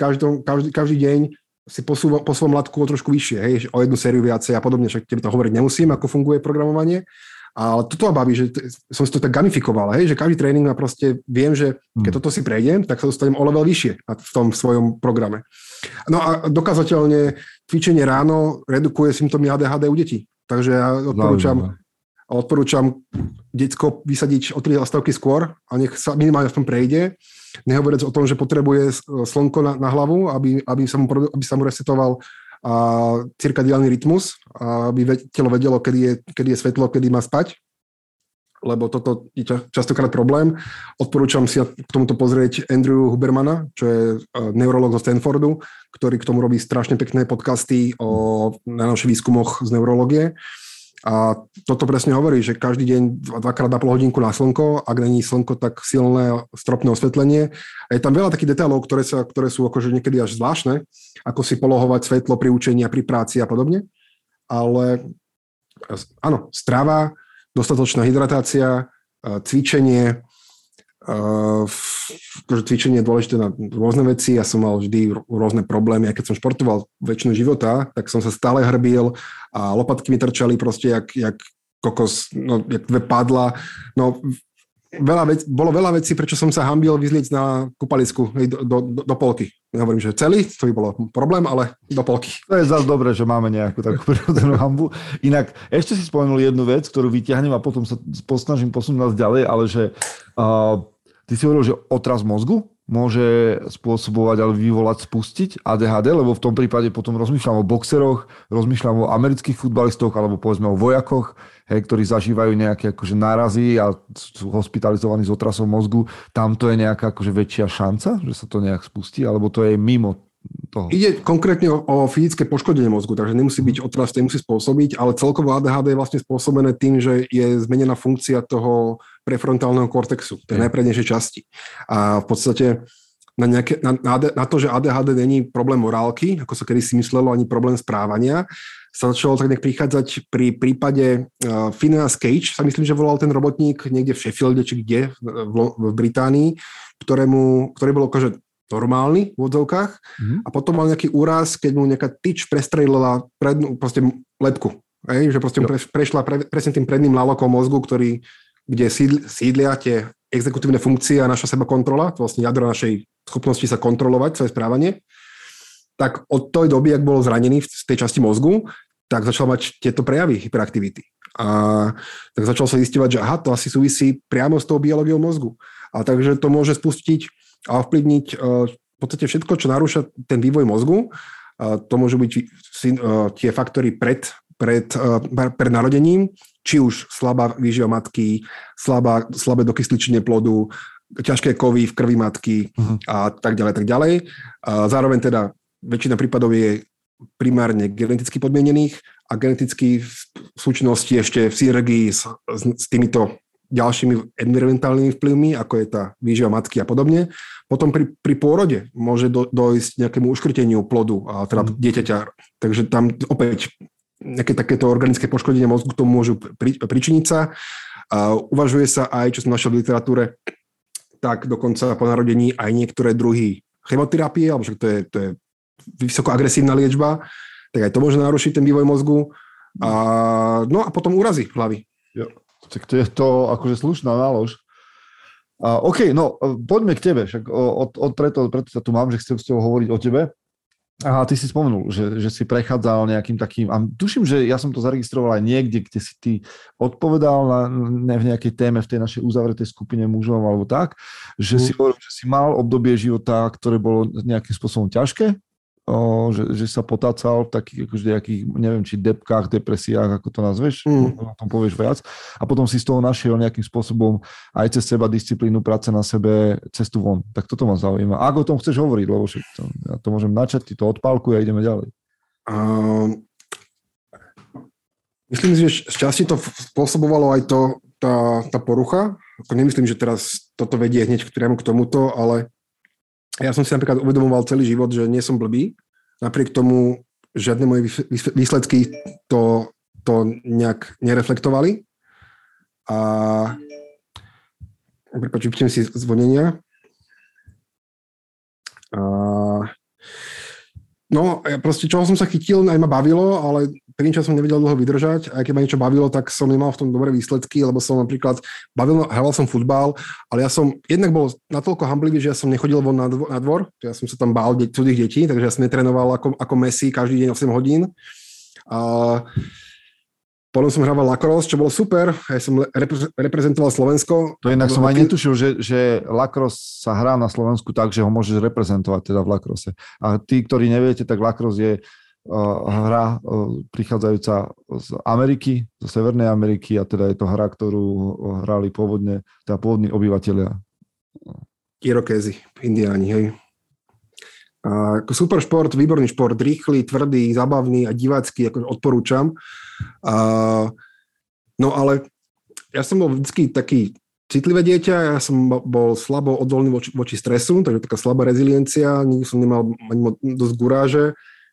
každý deň si posúvam latku o trošku vyššie, hej, o jednu sériu viacej a podobne, však tebe to hovoriť nemusím, ako funguje programovanie. Ale toto ma baví, že som si to tak gamifikoval, hej, že každý tréning ma proste viem, že keď toto si prejdem, tak sa dostanem o level vyššie v tom svojom programe. No a dokázateľne cvičenie ráno redukuje symptómy ADHD u detí. Takže ja odporúčam detsko vysadiť o 3 stavky skôr a nech sa minimálne v tom prejde. Nehovoriac o tom, že potrebuje slnko na hlavu, aby sa mu resetoval cirkadiálny rytmus, aby telo vedelo, kedy je svetlo, kedy má spať, lebo toto je častokrát problém. Odporúčam si k tomuto pozrieť Andrew Hubermana, čo je neurológ zo Stanfordu, ktorý k tomu robí strašne pekné podcasty o najnovších výskumoch z neurológie. A toto presne hovorí, že každý deň dvakrát na pol hodinku na slnko, ak není slnko, tak silné stropné osvetlenie. A je tam veľa takých detailov, ktoré sú akože niekedy až zvláštne, ako si polohovať svetlo pri učení a pri práci a podobne. Ale áno, strava, dostatočná hydratácia, cvičenie, cvičenie je dôležité na rôzne veci. Ja som mal vždy rôzne problémy. A keď som športoval väčšinu života, tak som sa stále hrbil a lopatky mi trčali proste jak kokos, no, jak dve padla. No, bolo veľa vecí, prečo som sa hambil vyzliecť na kúpalisku do polky. Nehovorím, že celý, to by bolo problém, ale do polky. To je zase dobré, že máme nejakú takú prírodzenú hambu. Inak ešte si spomenul jednu vec, ktorú vyťahnem a potom sa posnažím posunúť nás ďalej, ale že... Ty si hovoril, že otras mozgu môže spôsobovať, ale vyvolať, spustiť ADHD, lebo v tom prípade potom rozmýšľam o boxeroch, rozmýšľam o amerických futbalistoch, alebo povedzme o vojakoch, hej, ktorí zažívajú nejaké akože nárazy a sú hospitalizovaní s otrasom mozgu. Tam to je nejaká akože väčšia šanca, že sa to nejak spustí, alebo to je mimo toho? Ide konkrétne o fyzické poškodenie mozgu, takže nemusí byť otras, nemusí spôsobiť, ale celkovo ADHD je vlastne spôsobené tým, že je zmenená funkcia toho prefrontálneho kortexu, tej najprednejšej časti. A v podstate na to, že ADHD není problém morálky, ako sa kedysi myslelo, ani problém správania, sa začalo tak nejak prichádzať pri prípade Phineas Cage, sa myslím, že volal ten robotník niekde v Sheffielde, či kde, v Británii, ktorý bol akože normálny v odzovkách a potom mal nejaký úraz, keď mu nejaká tyč prestrelila prednú, proste lebku. Že proste prešla presne tým predným nálokom mozgu, kde sídlia tie exekutívne funkcie a naša sebakontrola, to vlastne jadro našej schopnosti sa kontrolovať, svoje správanie, tak od tej doby, ak bol zranený v tej časti mozgu, tak začal mať tieto prejavy hyperaktivity. A tak začal sa zistiť, že aha, to asi súvisí priamo s tou biológiou mozgu. A takže to môže spustiť a ovplyvniť v podstate všetko, čo narúša ten vývoj mozgu. To môžu byť tie faktory pred narodením, či už slabá výživa matky, slabé dokysličenie plodu, ťažké kovy v krvi matky a tak ďalej, tak ďalej. A zároveň teda väčšina prípadov je primárne geneticky podmienených a geneticky v súčinnosti ešte v synergii s týmito ďalšími environmentálnymi vplyvmi, ako je tá výživa matky a podobne. Potom pri pôrode môže dojsť nejakému uškrteniu plodu, a teda dieťaťa. Takže tam opäť nejaké takéto organické poškodenie mozgu tomu môžu pričiniť sa. Uvažuje sa aj, čo som našiel v literatúre, tak dokonca po narodení aj niektoré druhy chemoterapie, alebo však to je vysoko agresívna liečba, tak aj to môže narušiť ten vývoj mozgu. No a potom úrazy hlavy. Jo. Tak to je to akože slušná nálož. OK, no poďme k tebe. Však preto sa tu mám, že chcem s tebou hovoriť o tebe. A ty si spomenul, že si prechádzal nejakým takým, a tuším, že ja som to zaregistroval aj niekde, kde si ty odpovedal v nejakej téme v tej našej uzavretej skupine mužov alebo tak, že si hovoril, že si mal obdobie života, ktoré bolo nejakým spôsobom ťažké, že sa potácal v takých, akože nejakých, neviem, či depkách, depresiách, ako to nazveš, o tom povieš viac, a potom si z toho našiel nejakým spôsobom aj cez seba disciplínu, práce na sebe, cestu von. Tak toto ma zaujíma. A ako o tom chceš hovoriť, lebo ja to môžem načať, ty to odpálkuj a ideme ďalej. Myslím si, že šťastie to spôsobovalo aj to, tá porucha. Nemyslím, že teraz toto vedie hneď priamo k tomuto, ale ja som si napríklad uvedomoval celý život, že nie som blbý. Napriek tomu žiadne moje výsledky to nejak nereflektovali. A prepáč, vypnem si zvonenia. No, proste čoho som sa chytil, aj ma bavilo, ale prvým časom som nevedel dlho vydržať. A keď ma niečo bavilo, tak som nemal v tom dobré výsledky, lebo som napríklad hral som futbal, ale ja som jednak bol natoľko hamblivý, že ja som nechodil von na dvor. Ja som sa tam bál cudzých detí, takže ja som netrénoval ako Messi každý deň 8 hodín. A potom som hrával Lacros, čo bolo super. Ja som reprezentoval Slovensko. To inak som aj netušil, že Lacros sa hrá na Slovensku tak, že ho môžeš reprezentovať teda v Lacrose. A tí, ktorí neviete, tak Lacros je hra prichádzajúca z Ameriky, zo Severnej Ameriky, a teda je to hra, ktorú hrali pôvodní obyvateľia. Irokézi, indiáni, hej. Super šport, výborný šport, rýchly, tvrdý, zabavný a divácky, ako odporúčam. No ale ja som bol vždycky taký citlivé dieťa, ja som bol slabo odolný voči stresu, takže taká slabá reziliencia, nikdy som nemal ani dosť guráže,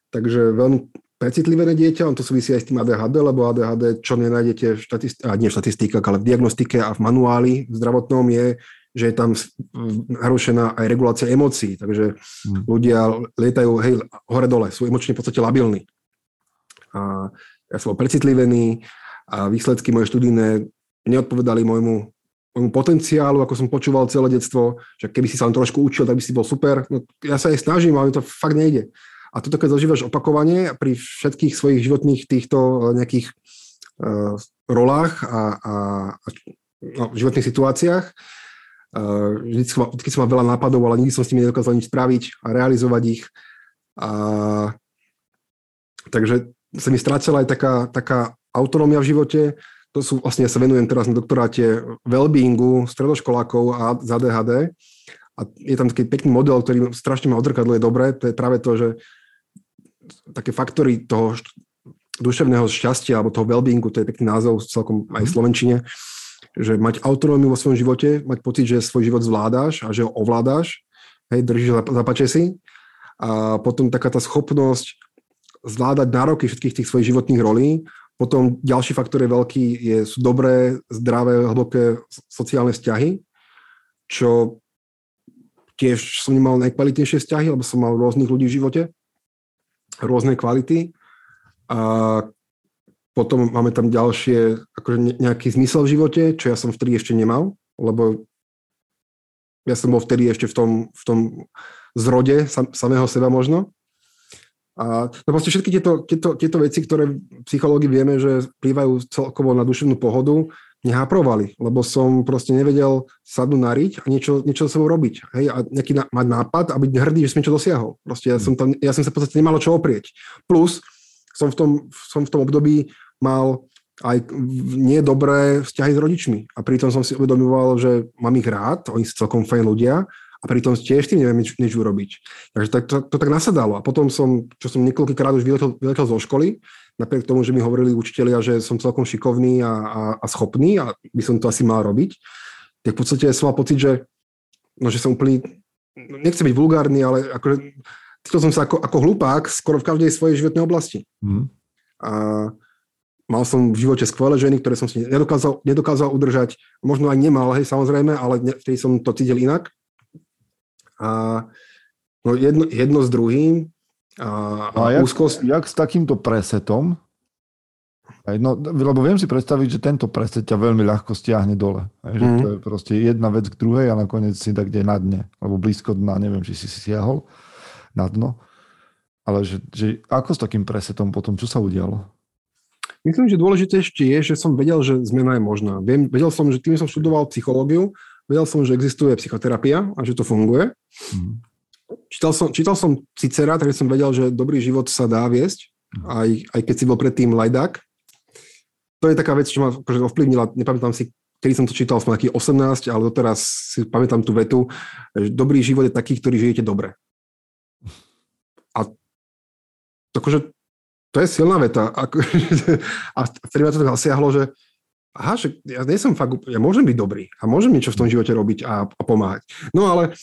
takže veľmi precitlivé dieťa, on to súvisí aj s tým ADHD, lebo ADHD, čo nenájdete v štatistikách, ale v diagnostike a v manuáli v zdravotnom je, že je tam narušená aj regulácia emócií, takže ľudia lietajú hore-dole, sú emočne v podstate labilní. A ja som bol precitlivený a výsledky moje študijné neodpovedali môjmu potenciálu, ako som počúval celé detstvo, že keby si sa len trošku učil, tak by si bol super. No, ja sa aj snažím, ale mi to fakt nejde. A toto, keď zažívaš opakovanie pri všetkých svojich životných týchto nejakých rolách a životných situáciách, vždycky som mal veľa nápadov, ale nikdy som s nimi nedokázal nič spraviť a realizovať ich. Takže sa mi strácala aj taká autonómia v živote. To sú vlastne, ja sa venujem teraz na doktoráte wellbeingu stredoškolákov a ADHD. A je tam taký pekný model, ktorý strašne ma odrkadlo, je dobré. To je práve to, že také faktory toho duševného šťastia alebo toho wellbeingu, to je pekný názov celkom aj v slovenčine, že mať autonómiu vo svojom živote, mať pocit, že svoj život zvládáš a že ho ovládáš, hej, držíš zapače si. A potom taká tá schopnosť zvládať nároky všetkých tých svojich životných rolí. Potom ďalší faktor je veľký, sú dobré, zdravé, hlboké sociálne vzťahy, čo tiež som nemal najkvalitnejšie vzťahy, lebo som mal rôznych ľudí v živote, rôzne kvality. A potom máme tam ďalšie, akože nejaký zmysel v živote, čo ja som vtedy ešte nemal, lebo ja som bol vtedy ešte v tom zrode samého seba možno. A no proste všetky tieto veci, ktoré v psychológii vieme, že vplývajú celkovo na duševnú pohodu, neháprovali, lebo som proste nevedel sadnúť na riť a niečo s sebou robiť. Hej, a nejaký mať nápad a byť hrdý, že som niečo dosiahol. Proste ja som sa v podstate nemalo čo oprieť. Plus som v tom období mal aj nedobré vzťahy s rodičmi. A pritom som si uvedomoval, že mám ich rád, oni sú celkom fajn ľudia, a pritom tiež tým neviem nič urobiť. Takže to tak nasadalo. A potom som niekoľkokrát už vyletel zo školy, napriek tomu, že mi hovorili učitelia, že som celkom šikovný a schopný a by som to asi mal robiť, tak v podstate som mal pocit, že som úplný, nechcem byť vulgárny, ale akože cítil som sa ako hlupák skoro v každej svojej životnej oblasti. A Mal som v živote skvelé ženy, ktoré som si nedokázal udržať. Možno aj nemal, hej, samozrejme, ale vtedy som to cítil inak. A no jedno s druhým. A úzkosť. Jak s takýmto presetom? No, lebo viem si predstaviť, že tento preset ťa veľmi ľahko stiahne dole. Že to je proste jedna vec k druhej a nakoniec si tak kde na dne. Alebo blízko dna, neviem, či si siahol na dno. Ale že ako s takým presetom potom? Čo sa udialo? Myslím, že dôležité ešte je, že som vedel, že zmena je možná. Vedel som, že tým som študoval psychológiu, vedel som, že existuje psychoterapia a že to funguje. Mm. Čítal som Cicera, takže som vedel, že dobrý život sa dá viesť, aj keď si bol predtým lajdák. To je taká vec, čo ma akože ovplyvnila, nepamätám si, kedy som to čítal, som taký 18, ale doteraz si pamätám tú vetu, že dobrý život je taký, ktorý žijete dobre. A takže to je silná veta. A vtedy ma to tak zasiahlo, že aha, ja nie som fakt, ja môžem byť dobrý a môžem niečo v tom živote robiť a pomáhať. No ale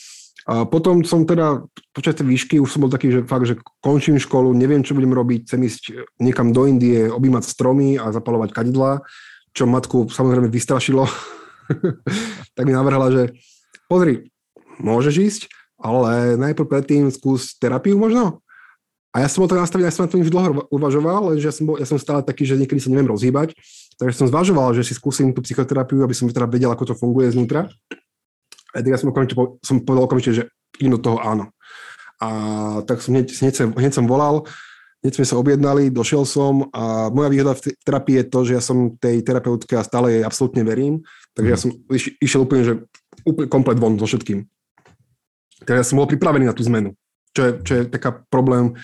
potom som teda počas tej výšky už som bol taký, že fakt, že končím školu, neviem, čo budem robiť, chcem ísť niekam do Indie, objímať stromy a zapalovať kadidlá, čo matku samozrejme vystrašilo. Tak mi navrhla, že pozri, môžeš ísť, ale najprv predtým skús terapiu možno. A ja som o to nastavil, ja som na to už dlho uvažoval, lenže ja som stále taký, že niekedy sa neviem rozhýbať. Takže som zvažoval, že si skúsim tú psychoterapiu, aby som teda vedel, ako to funguje znútra. A tak ja som povedal okamžite, že idem do toho áno. A tak som hneď som volal, hneď sme sa objednali, došiel som a moja výhoda v terapii je to, že ja som tej terapeutke a stále jej absolútne verím. Takže ja som išiel úplne komplet von so všetkým. Takže ja som bol pripravený na tú zmenu. Čo je taká problém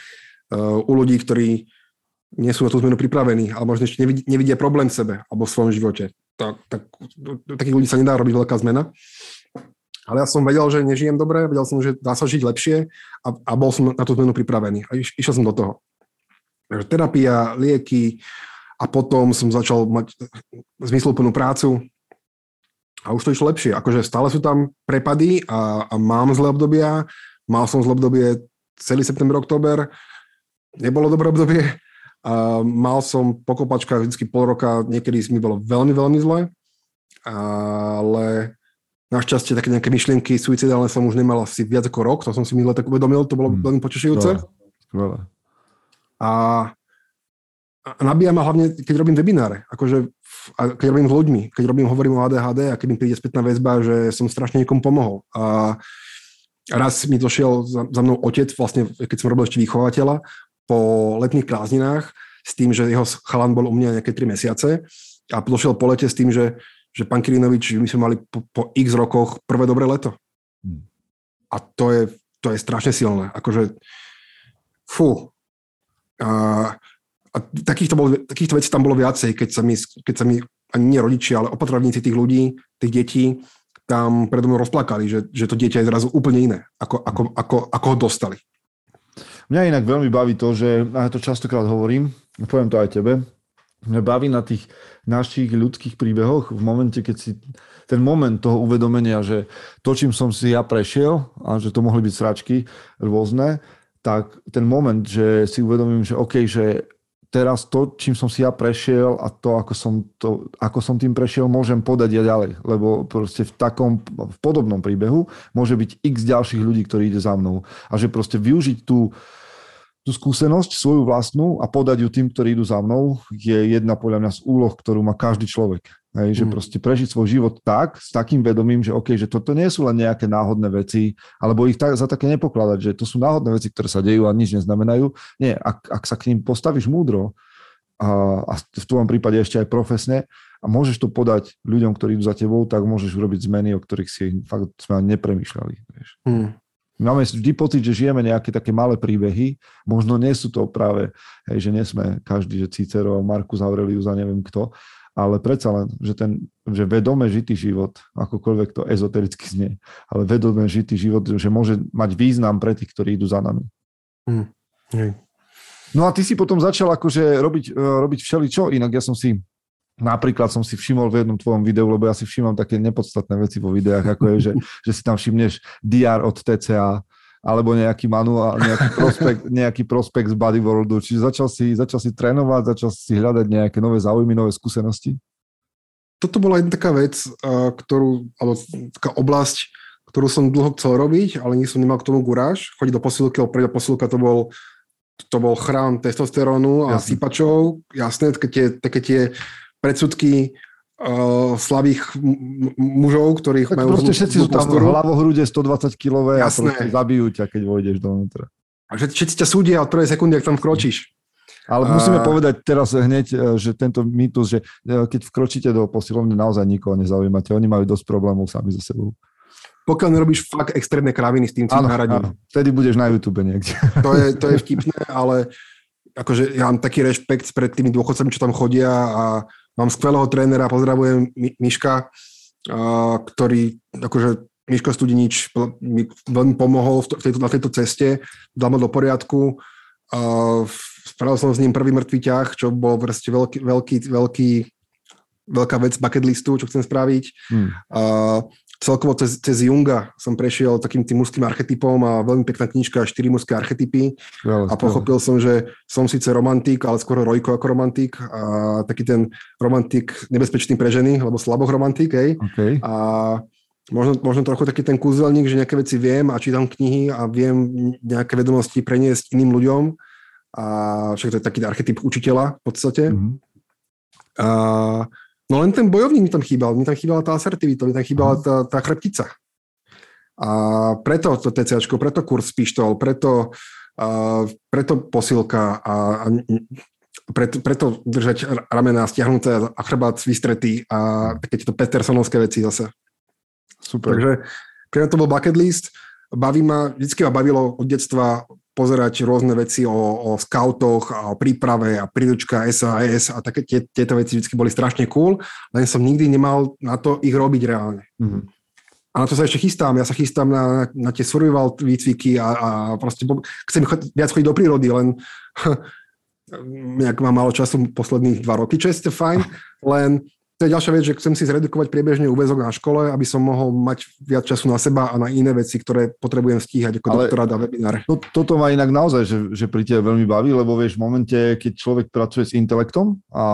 u ľudí, ktorí nie sú na tú zmenu pripravení, ale možno ešte nevidia problém v sebe alebo v svojom živote. Tak, takých ľudí sa nedá robiť veľká zmena. Ale ja som vedel, že nežijem dobre, vedel som, že dá sa žiť lepšie a bol som na tú zmenu pripravený. A išiel som do toho. Terapia, lieky a potom som začal mať zmysluplnú prácu a už to išlo lepšie. Akože stále sú tam prepady a mám zlé obdobia. Mal som zlé obdobie celý september, október. Nebolo dobré obdobie. Mal som po kopačkách vždy pol roka. Niekedy mi bolo veľmi, veľmi zle. Ale našťastie také nejaké myšlienky suicidálne som už nemal asi viac ako rok. To som si minule tak uvedomil. To bolo veľmi potešujúce. A nabíja ma hlavne, keď robím webináre. Akože, keď robím s ľuďmi. Keď hovorím o ADHD a keď mi príde spätná väzba, že som strašne niekomu pomohol. A raz mi došiel za mnou otec, vlastne, keď som robil ešte vychovateľa, po letných prázdninách, s tým, že jeho chalan bol u mňa nejaké 3 mesiace a došiel po lete s tým, že pán Kyrinovič, my sme mali po x rokoch prvé dobré leto. A to je strašne silné. Akože, fú. A takýchto vecí tam bolo viacej, keď sa mi ani nie rodičia, ale opatrovníci tých ľudí, tých detí, tam predo mnou rozplakali, že to dieťa je zrazu úplne iné, ako ho dostali. Mňa inak veľmi baví to, že, a ja to častokrát hovorím, poviem to aj tebe, mňa baví na tých našich ľudských príbehoch v momente, keď si ten moment toho uvedomenia, že to, čím som si ja prešiel, a že to mohli byť sračky rôzne, tak ten moment, že si uvedomím, že OK, že teraz to, čím som si ja prešiel a to, ako som tým prešiel, môžem podať ja ďalej. Lebo proste v podobnom príbehu môže byť x ďalších ľudí, ktorí ide za mnou. A že proste využiť tú skúsenosť svoju vlastnú a podať ju tým, ktorí idú za mnou, je jedna podľa mňa z úloh, ktorú má každý človek. Hej, že proste prežiť svoj život tak, s takým vedomím, že OK, že toto nie sú len nejaké náhodné veci, alebo ich za také nepokladať, že to sú náhodné veci, ktoré sa dejú a nič neznamenajú. Nie, ak sa k ním postavíš múdro a v tvojom prípade ešte aj profesne a môžeš to podať ľuďom, ktorí idú za tebou, tak môžeš urobiť zmeny, o ktorých si fakt sme nepremýšľali. Vieš. Máme vždy pocit, že žijeme nejaké také malé príbehy, možno nie sú to práve, hej, že nie sme každý, že Cicero, Marcus Aurelius a neviem kto, ale predsa len, že vedome žitý život, akokoľvek to ezotericky znie, ale vedome žitý život, že môže mať význam pre tých, ktorí idú za nami. No a ty si potom začal akože robiť všeličo, inak ja som si napríklad som si všimol v jednom tvojom videu, lebo ja si všímam také nepodstatné veci vo videách, ako je, že si tam všimneš DR od TCA, alebo nejaký manuál, nejaký prospekt z bodyworldu. Čiže začal si trénovať, začal si hľadať nejaké nové záujmy, nové skúsenosti? Toto bola jedna taká vec, taká oblasť, ktorú som dlho chcel robiť, ale nemal k tomu guráž. Chodiť do posilky, lebo prvá posilka to bol chrám testosterónu a sypačov. Jasné, také tie predsudky slabých mužov, ktorých tak majú... Tak proste všetci sú tam hlavohrude 120-kilové a proste zabijú ťa, keď vojdeš dovnútra. A všetci ťa súdia od prvej sekundy, ak tam vkročíš. Ale musíme povedať teraz hneď, že tento mýtus, že keď vkročíte do posilovne, naozaj nikoho nezaujímate. Oni majú dosť problémov sami so sebou. Pokiaľ nerobíš fakt extrémne kraviny s tým náradím. Vtedy budeš na YouTube niekde. To je vtipné, ale akože ja mám taký rešpekt pred tými dôchodcami, čo tam chodia a mám skvelého trénera, pozdravujem Miška, ktorý akože Miško Studinič mi veľmi pomohol na tejto ceste, dal ma do poriadku. Spravil som s ním prvý mŕtvý ťah, čo bol proste veľká vec bucket listu, čo chcem spraviť. Celkovo cez Junga som prešiel takým tým mužským archetypom a veľmi pekná knižka 4 mužské archetypy a pochopil som, že som síce romantik, ale skôr rojko ako romantik a taký ten romantik nebezpečný pre ženy, alebo slaboch romantik, hej. Okay. A možno trochu taký ten kúzelník, že nejaké veci viem a čítam knihy a viem nejaké vedomosti preniesť iným ľuďom a však to je taký archetyp učiteľa v podstate. Mm-hmm. No len ten bojovník mi tam chýbal. Mi tam chýbala tá asertivita, mi tam chýbala tá chrbtica. A preto to TCAčko, preto kurz pištol, preto posilka a preto držať ramená stiahnuté a chrbát vystretý a také tieto Petersonovské veci zase. Super. Takže pre mňa to bol bucket list. Vždycky ma bavilo od detstva pozerať rôzne veci o skautoch a o príprave a príručka SAS a také tieto veci vždy boli strašne cool, len som nikdy nemal na to ich robiť reálne. Mm-hmm. A na to sa ešte chystám. Ja sa chystám na tie survival výcviky a proste chcem viac chodiť do prírody, len nejak mám málo času posledných 2 roky, čo je fajn, len to je ďalšia vec, že chcem si zredukovať priebežne úväzok na škole, aby som mohol mať viac času na seba a na iné veci, ktoré potrebujem stíhať ako doktorát a webinár. Toto ma inak naozaj, že pri tebe veľmi baví, lebo vieš, v momente, keď človek pracuje s intelektom, a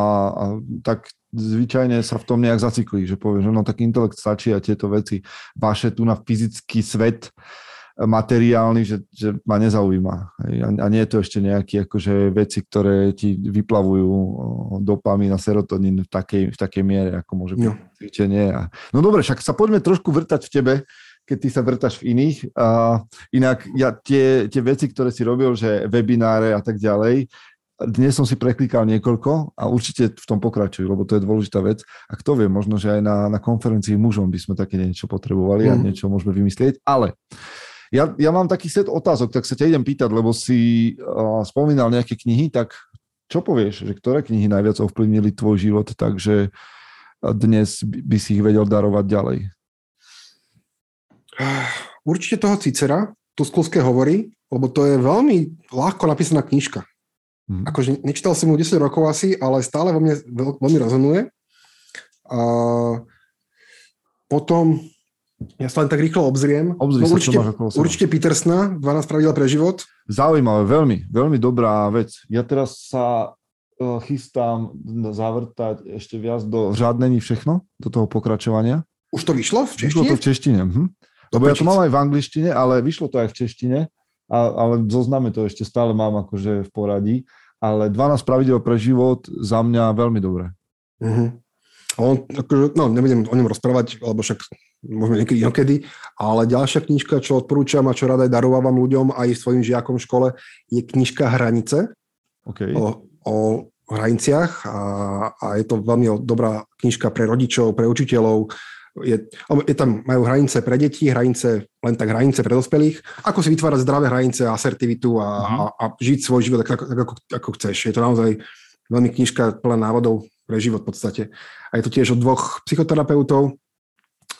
tak zvyčajne sa v tom nejak zacyklí, že povie, že no tak intelekt stačí a tieto veci vaše tu na fyzický svet materiálny, že ma nezaujíma. A nie je to ešte nejaké akože veci, ktoré ti vyplavujú dopamín a serotonín v takej miere, ako môže byť cvičenie. No dobre, však sa poďme trošku vrtať v tebe, keď ty sa vrtaš v iných. Inak ja tie veci, ktoré si robil, že webináre a tak ďalej, dnes som si preklikal niekoľko a určite v tom pokračuj, lebo to je dôležitá vec. A kto vie, možno, že aj na konferencii mužom by sme také niečo potrebovali a niečo môžeme vymyslieť, ale ja mám taký set otázok, tak sa ťa idem pýtať, lebo si spomínal nejaké knihy, tak čo povieš, že ktoré knihy najviac ovplyvnili tvoj život, takže dnes by si ich vedel darovať ďalej? Určite toho Cicera, Tuskulské hovory, lebo to je veľmi ľahko napísaná knižka. Mm-hmm. Akože nečítal som ju 10 rokov asi, ale stále vo mne veľmi rezonuje. A potom... Ja sa len tak rýchlo obzriem. Určite Petersona, 12 pravidel pre život. Zaujímavé, veľmi, veľmi dobrá vec. Ja teraz sa chystám zavrtať ešte viac do Žiadne není všechno, do toho pokračovania. Už to vyšlo v češtine? Vyšlo to v češtine. Lebo ja to mám aj v angličtine, ale vyšlo to aj v češtine, ale zozname to ešte stále mám akože v poradí. Ale 12 pravidel pre život za mňa veľmi dobré. Mhm. Nebudem o ňom rozprávať, alebo však možno niekedy inokedy, ale ďalšia knižka, čo odporúčam a čo rada aj darovávam ľuďom aj svojim žiakom v škole, je knižka Hranice. Okay. O hraniciach a je to veľmi dobrá knižka pre rodičov, pre učiteľov. Majú hranice pre deti, hranice pre dospelých. Ako si vytvárať zdravé hranice, asertivitu a žiť svoj život tak ako chceš. Je to naozaj veľmi knižka plná návodov pre život v podstate. A je to tiež od 2 psychoterapeutov.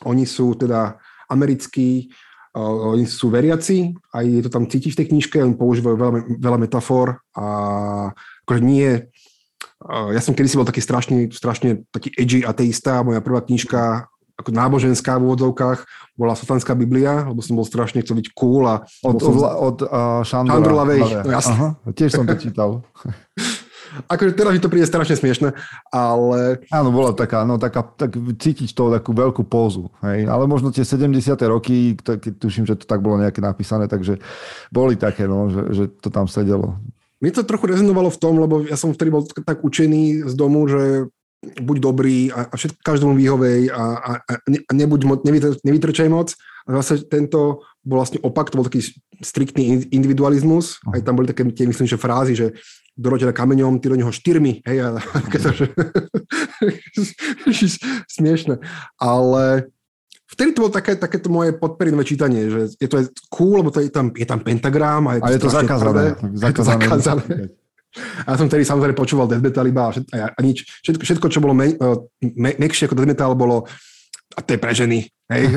Oni sú teda americkí, oni sú veriaci, aj je to tam cítiš v tej knižke, oni používajú veľa metafor a akože nie... Ja som kedysi bol taký strašne taký edgy ateista, moja prvá knižka ako náboženská v úvodzovkách, bola Satanská biblia, lebo som bol strašne chcel byť cool. Od Šandora Lavej. No, aha, tiež som to čítal. Akože teraz mi to príde strašne smiešne, ale... Áno, bola taká, no tak cítiť to takú veľkú pózu, hej, ale možno tie 70. roky, keď tuším, že to tak bolo nejaké napísané, takže boli také, no, že to tam sedelo. Mne to trochu rezonovalo v tom, lebo ja som vtedy bol tak učený z domu, že buď dobrý a všetko každému výhovej a nebuď, nevytrčaj moc. A zase tento bol vlastne opak, to bol taký striktný individualizmus. Aj tam boli také tie, myslím, že frázy, že doroťa kameňom, ty do neho štyrmi. Hej, a smiešne. Ale vtedy to bolo takéto moje podperinové čítanie, že je to cool, lebo to je tam pentagram. A je to zakázané. A ja som vtedy samozrejme počúval death metal iba a nič. Všetko, čo bolo mekšie ako death metal, bolo a to je pre ženy. Hej.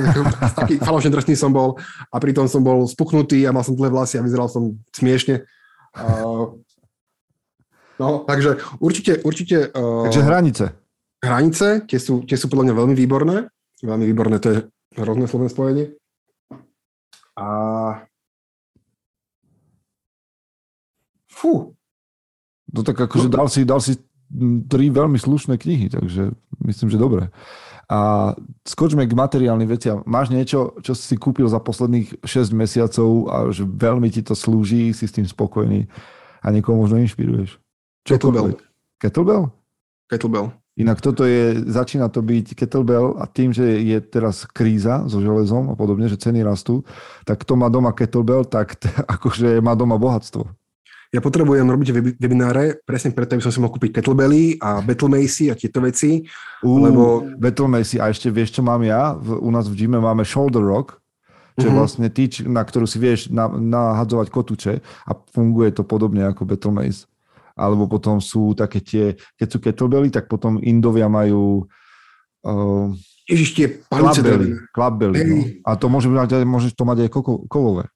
Taký falošne drsný som bol a pritom som bol spuchnutý a mal som dlhé vlasy a vyzeral som smiešne. No, takže určite... Takže hranice. Hranice, tie sú podľa mňa veľmi výborné. Veľmi výborné, to je hrozné slovné spojenie. A... Fú. No tak akože dal si 3 veľmi slušné knihy, takže myslím, že dobre. A skočme k materiálnym veciam. Máš niečo, čo si kúpil za posledných 6 mesiacov a že veľmi ti to slúži, si s tým spokojný a niekoho možno inšpiruješ? Kettlebell. Kettlebell? Kettlebell. Inak toto začína to byť kettlebell a tým, že je teraz kríza so železom a podobne, že ceny rastú, tak kto má doma kettlebell, tak akože má doma bohatstvo. Ja potrebujem robiť webináre, presne preto, aby som si mohol kúpiť kettlebelly a battle macy a tieto veci. Lebo... Battle macy a ešte vieš, čo mám ja? U nás v gyme máme shoulder rock, čo je vlastne tyč, na ktorú si vieš nahadzovať kotúče a funguje to podobne ako battle mace. Alebo potom sú také tie, keď sú kettlebelly, tak potom Indovia majú clubbelly. No. A to môžeš to mať aj kovové.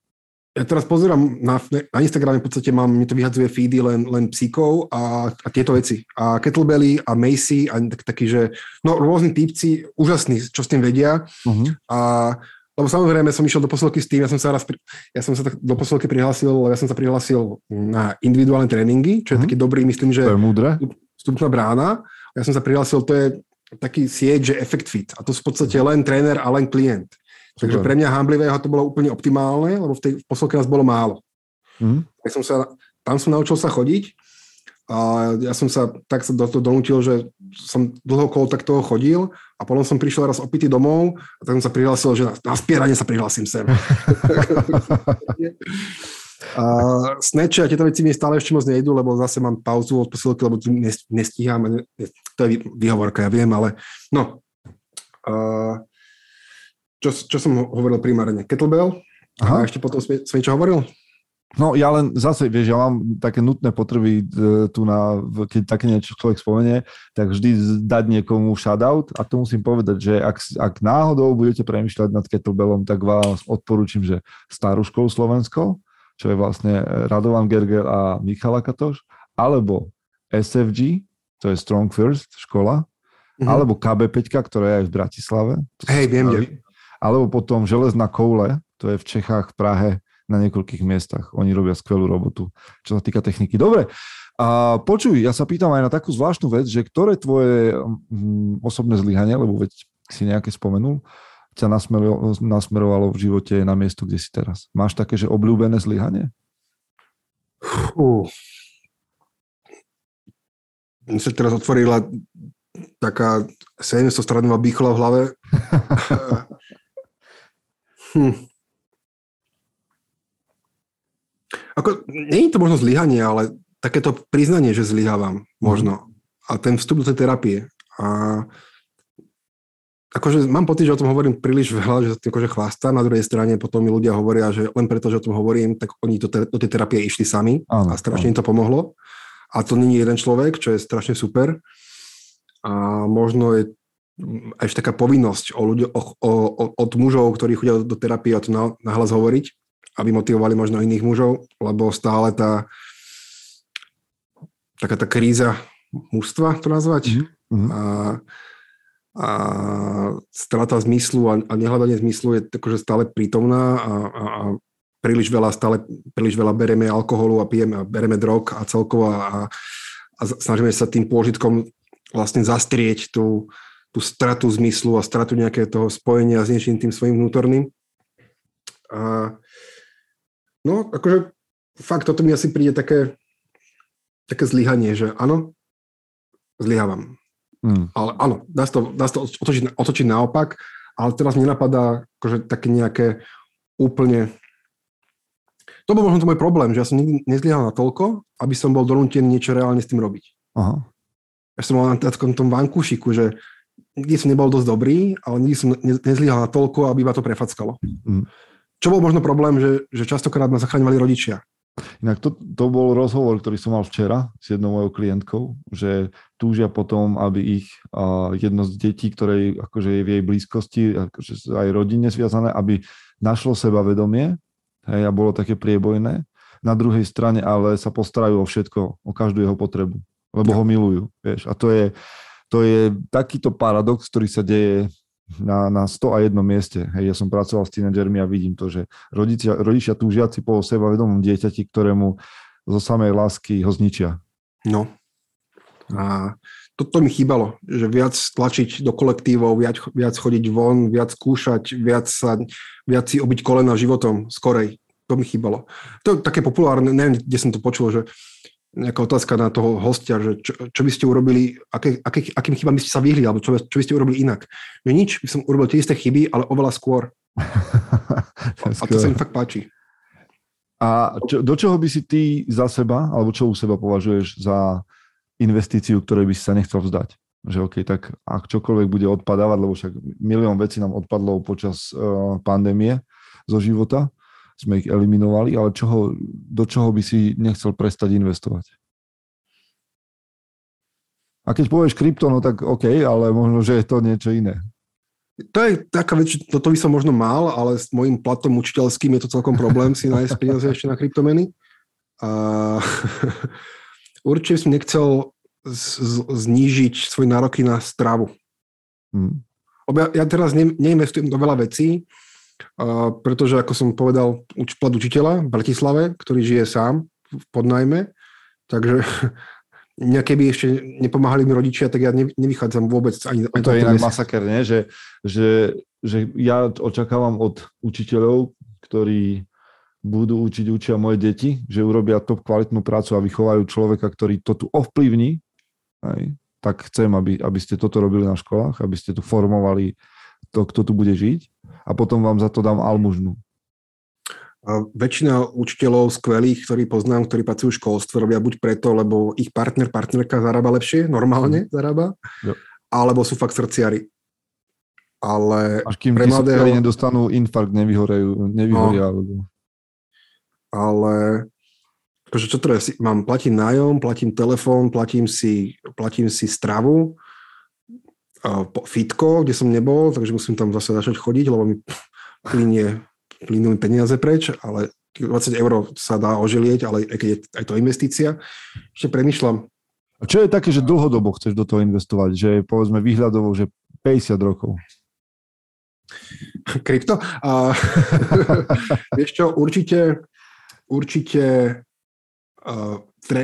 Ja teraz pozerám na Instagrame, v podstate mi to vyhadzuje feedy len psíkov a tieto veci. A kettlebelly a macy a taký, že no rôzni týpci, úžasní, čo s tým vedia. A lebo samozrejme som išiel do posilky s tým, ja som sa prihlásil na individuálne tréningy, čo je taký dobrý, myslím, že to je múdre. Vstupná brána. Ja som sa prihlásil, to je taký sieť, že Effect Fit. A to v podstate len tréner a len klient. Super. Takže pre mňa hamblivého to bolo úplne optimálne, lebo v tej posilke nás bolo málo. Tam som naučil sa chodiť a ja som sa do toho donútil, že som dlho okolo tak toho chodil a potom som prišiel raz opitý domov a tak som sa prihlásil, že na spieranie sa prihlásim sem. A sneče a tieto veci mi stále ešte moc nejdu, lebo zase mám pauzu od posilky, lebo tu nestíham. To je výhovorka, ja viem, ale no. Čo som hovoril primárne? Kettlebell? Aha. A ešte potom som niečo hovoril? No ja len zase, vieš, ja mám také nutné potreby tu keď také niečo človek spomenie, tak vždy dať niekomu shoutout a to musím povedať, že ak náhodou budete premýšľať nad kettlebellom, tak vás odporúčam, že Starú školu Slovensko, čo je vlastne Radovan Gergel a Michala Katoš, alebo SFG, to je Strong First škola, alebo KB5, ktorá je aj v Bratislave. Hej, viem. Alebo potom Železná Koule, to je v Čechách, v Prahe, na niekoľkých miestach. Oni robia skvelú robotu, čo sa týka techniky. Dobre, a počuj, ja sa pýtam aj na takú zvláštnu vec, že ktoré tvoje osobné zlyhanie, lebo veď si nejaké spomenul, ťa nasmerovalo v živote na miesto, kde si teraz. Máš také, že obľúbené zlyhanie? Mne sa teraz otvorila taká 700-stranová bíchla v hlave. Ako, nie je to možno zlyhanie, ale takéto priznanie, že zlyhávam možno. A ten vstup do tej terapie. A akože mám pocit, že o tom hovorím príliš veľa, že sa tým akože chvástám. Na druhej strane potom mi ľudia hovoria, že len preto, že o tom hovorím, tak oni do tej terapie išli sami a strašne im to pomohlo. A to nie je jeden človek, čo je strašne super. A možno je ešte taká povinnosť od mužov, ktorí chodia do terapie a to nahlas hovoriť, aby motivovali možno iných mužov, lebo stále taká kríza mužstva, to nazvať. A strata zmyslu a nehľadanie zmyslu je takože stále prítomná a príliš veľa bereme alkoholu a pijeme a bereme drog a celkovo a snažíme sa tým pôžitkom vlastne zastrieť tú stratu zmyslu a stratu nejakého toho spojenia s niečím tým svojím vnútorným. A no, akože fakt, toto mi asi príde také zlyhanie, že áno, zlyhávam. Ale áno, dá sa to otočiť naopak, ale teraz mi napadá akože také nejaké úplne... To bol možno to môj problém, že ja som nikdy nezlyhal natoľko, aby som bol donútený niečo reálne s tým robiť. Aha. Ja som mal na tom vankúšiku, že nikdy som nebol dosť dobrý, ale nikdy som nezlyhal natoľko, aby ma to prefackalo. Čo bol možno problém, že častokrát ma zachraňovali rodičia. Inak to bol rozhovor, ktorý som mal včera s jednou mojou klientkou, že túžia potom, aby ich jedno z detí, ktoré akože je v jej blízkosti, akože aj rodine sviazané, aby našlo sebavedomie, hej, a bolo také priebojné. Na druhej strane ale sa postarajú o všetko, o každú jeho potrebu, lebo ho milujú. Vieš. A to je takýto paradox, ktorý sa deje na 101 mieste. Hej, ja som pracoval s tínedžermi a vidím to, že rodičia túžiaci po sebavedomom dieťati, ktorému zo samej lásky ho zničia. No. A toto mi chýbalo, že viac tlačiť do kolektívov, viac chodiť von, viac skúšať, viac si obiť kolena životom skorej. To mi chýbalo. To je také populárne, neviem, kde som to počul, že nejaká otázka na toho hostia, že čo by ste urobili, akým chybám by ste sa vyhli, alebo čo by ste urobili inak. Že nič, by som urobil tie isté chyby, ale oveľa skôr. A to sa im fakt páči. A do čoho by si ty za seba, alebo čo u seba považuješ za investíciu, ktorej by si sa nechcel vzdať? Že okej, tak ak čokoľvek bude odpadávať, lebo však milión vecí nám odpadlo počas pandémie zo života, sme ich eliminovali, ale do čoho by si nechcel prestať investovať? A keď povieš krypto, no tak OK, ale možno, že je to niečo iné. To je taká vec, toto by som možno mal, ale s mojím platom učiteľským je to celkom problém si nájsť peniaze ešte na kryptomeny. A určite som nechcel znížiť svoje nároky na stravu. Ja teraz neinvestujem do veľa vecí, pretože, ako som povedal, plat učiteľa v Bratislave, ktorý žije sám v podnajme, takže nejaké by ešte nepomáhali mi rodičia, tak ja nevychádzam vôbec ani to je inak masaker, nie? Že ja očakávam od učiteľov, ktorí budú učia moje deti, že urobia top kvalitnú prácu a vychovajú človeka, ktorý to tu ovplyvní, tak chcem, aby ste toto robili na školách, aby ste tu formovali to, kto tu bude žiť. A potom vám za to dám almužnu. A väčšina učiteľov skvelých, ktorí poznám, ktorí pracujú v školstve, robia buď preto, lebo ich partnerka zarába lepšie, normálne zarába, alebo sú fakt srdciari. Ale až kým tí srdciari nedostanú infarkt, nevyhoria. No. Alebo... Ale akože čo treba? Mám platím nájom, platím telefón, platím si stravu, fitko, kde som nebol, takže musím tam zase začať chodiť, lebo mi plynú peniaze preč, ale 20 € sa dá ožilieť, ale aj to investícia. Ešte premýšľam. A čo je také, že dlhodobo chceš do toho investovať? Že povedzme výhľadovo, že 50 rokov? Krypto? Vieš čo, určite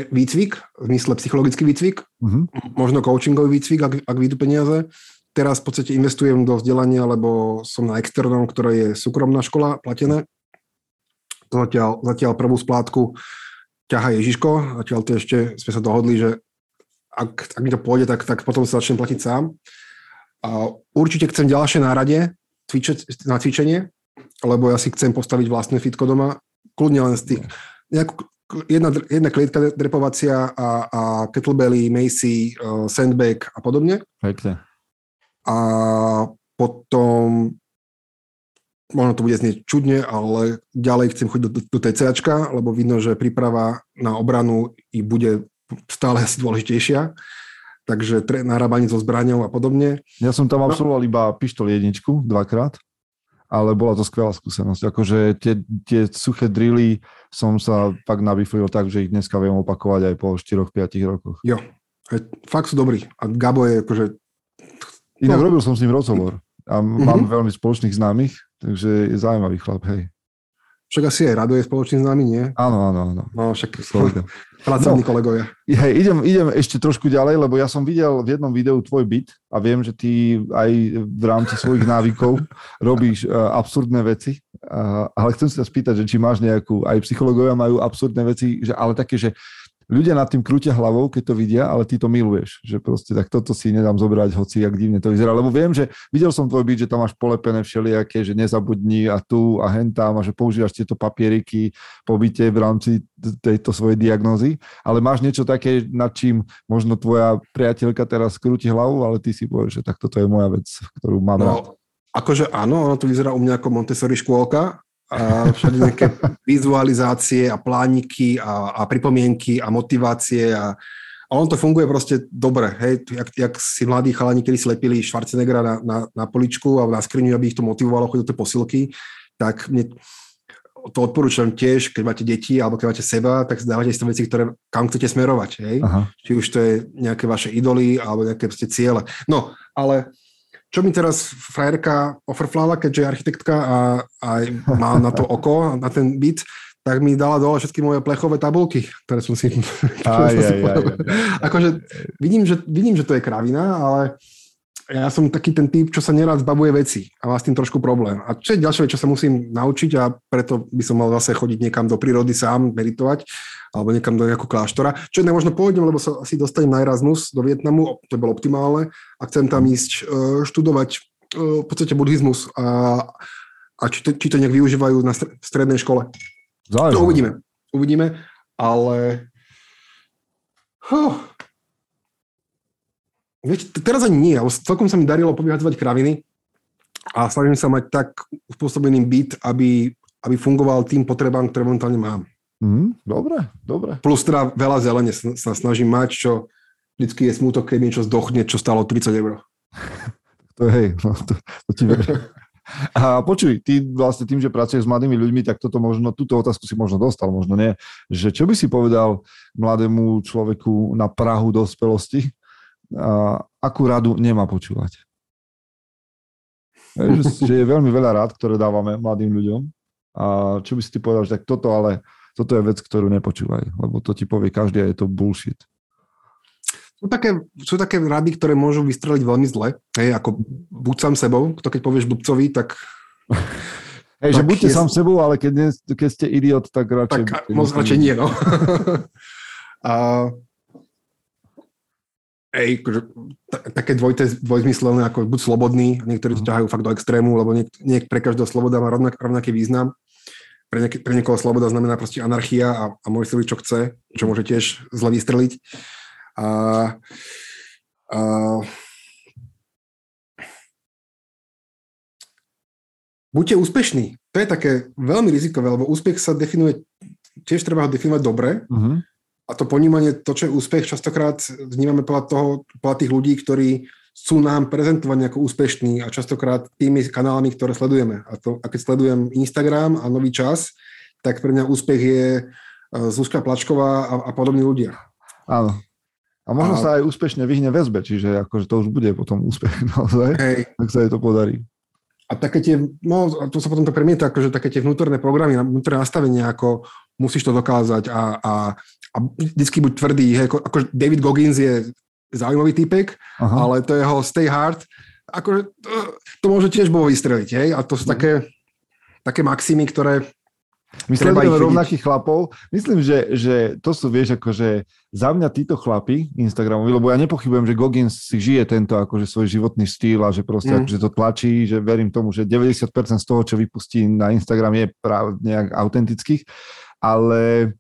výcvik, v mysle psychologický výcvik, možno coachingový výcvik, ak výjdu peniaze. Teraz v podstate investujem do vzdelania, lebo som na externom, ktoré je súkromná škola, platené. Zatiaľ prvú splátku ťaha Ježiško, zatiaľ to ešte sme sa dohodli, že ak mi to pôjde, tak potom sa začnem platiť sám. A určite chcem ďalšie nárade na cvičenie, lebo ja si chcem postaviť vlastné fitko doma, kľudne len z tých jedna klietka drepovacia a kettlebelly, Macy, sandbag a podobne. Pekne. A potom, možno to bude znieť čudne, ale ďalej chcem chodiť do tej CAčka, lebo vidno, že príprava na obranu i bude stále asi dôležitejšia. Takže narábanie so zbraňou a podobne. Ja som tam absolvoval iba pištol jedničku, 2-krát. Ale bola to skvelá skúsenosť. Akože tie suché drily som sa pak nabiflil tak, že ich dneska viem opakovať aj po 4-5 rokoch. Jo, fakt sú dobrí. A Gabo je akože... Inak robil som s ním rozhovor. a mám veľmi spoločných známych, takže je zaujímavý chlap, hej. Však asi aj Rado je spoločný známy, nie? Áno. No však pracovní kolegovia. Hej, idem ešte trošku ďalej, lebo ja som videl v jednom videu tvoj byt a viem, že ty aj v rámci svojich návykov robíš absurdné veci, ale chcem sa spýtať, že či máš nejakú, aj psychológovia majú absurdné veci, že, ale také, že ľudia nad tým krútia hlavou, keď to vidia, ale ty to miluješ. Že proste tak toto si nedám zobrať, hoci jak divne to vyzerá. Lebo viem, že videl som tvoj byt, že tam máš polepené všelijaké, že nezabudni a tu a hentám a že používaš tieto papieriky po byte v rámci tejto svojej diagnózy. Ale máš niečo také, nad čím možno tvoja priateľka teraz krúti hlavu, ale ty si povieš, že tak toto je moja vec, ktorú mám rád. Akože áno, ono to vyzerá u mňa ako Montessori škôlka. A všade nejaké vizualizácie a plániky a pripomienky a motivácie a ono to funguje proste dobre, hej, jak si mladí chalani, kedy si lepili Schwarzeneggera na poličku a na skriňu, aby ich to motivovalo chodiť do tej posilky, tak mne to odporúčam tiež, keď máte deti alebo keď máte seba, tak dávate si tam veci, ktoré kam chcete smerovať, hej, či už to je nejaké vaše idoly alebo nejaké proste ciele. No, ale čo mi teraz frajerka ofrflala, keďže je architektka a má na to oko, na ten byt, tak mi dala dole všetky moje plechové tabulky, ktoré som si... Akože vidím, že to je kravina, ale ja som taký ten typ, čo sa nerad zbavuje veci a má s tým trošku problém. A čo je ďalšie, čo sa musím naučiť a preto by som mal zase chodiť niekam do prírody sám, meditovať alebo niekam do nejakého kláštora. Čo je možno pôjdem, lebo sa asi dostanem na Erasmus do Vietnamu, to bolo optimálne, a chcem tam ísť študovať v podstate buddhizmus a či to nejak využívajú na strednej škole. Zájemno. To uvidíme, ale... Viete, teraz ani nie, ale celkom sa mi darilo povyhadzovať kraviny a snažím sa mať tak spôsobený byt, aby fungoval tým potrebám, ktoré momentálne mám. Dobre. Plus teda veľa zelene sa snažím mať, čo vždycky je smútok, keď niečo zdochne, čo stálo 30 €. To je hej, to ti verím. A počuj, ty vlastne tým, že pracuješ s mladými ľuďmi, tak túto otázku si možno dostal, možno nie. Že čo by si povedal mladému človeku na prahu dospelosti? Akú radu nemá počúvať. Že je veľmi veľa rád, ktoré dávame mladým ľuďom. A čo by si ty povedal, že tak toto je vec, ktorú nepočúvaj, lebo to ti povie každý a je to bullshit. Sú také rady, ktoré môžu vystreliť veľmi zle. Hej, ako buď sám sebou, to keď povieš blbcovi, tak... Hej, že buďte sám sebou, ale keď ste idiot, tak radšej... Tak radšej nie, no. Také dvojzmyslené, ako buď slobodný, niektorí to ťahajú fakt do extrému, lebo pre každého sloboda má rovnaký význam. Pre niekoho sloboda znamená proste anarchia a môže si robiť, čo chce, čo môže tiež zle vystreliť. Buďte úspešní. To je také veľmi rizikové, lebo úspech sa definuje, tiež treba ho definovať dobre. A to ponímanie, to, čo je úspech, častokrát vnímame podľa tých ľudí, ktorí sú nám prezentovaní ako úspešní a častokrát tými kanálmi, ktoré sledujeme. A keď sledujem Instagram a Nový čas, tak pre mňa úspech je Zuzka Plačková a podobní ľudia. Áno. A možno sa aj úspešne vyhne väzbe, čiže akože to už bude potom úspech naozaj, tak sa jej to podarí. A také tie, tu sa potom to premieta, akože také tie vnútorné programy, vnútorné nastavenia, ako musíš to dokázať a vždycky buď tvrdý, hej, ako David Goggins je zaujímavý typek, ale to jeho stay hard, akože to môže tiež bolo vystreliť, hej, a to sú také maximy, ktoré treba ich chytiť. Rovnakých chlapov, myslím, že to sú, vieš, akože za mňa títo chlapi Instagramovi, lebo ja nepochybujem, že Goggins si žije tento akože svoj životný štýl a že proste akože to tlačí, že verím tomu, že 90% z toho, čo vypustí na Instagram je práve nejak autentických, ale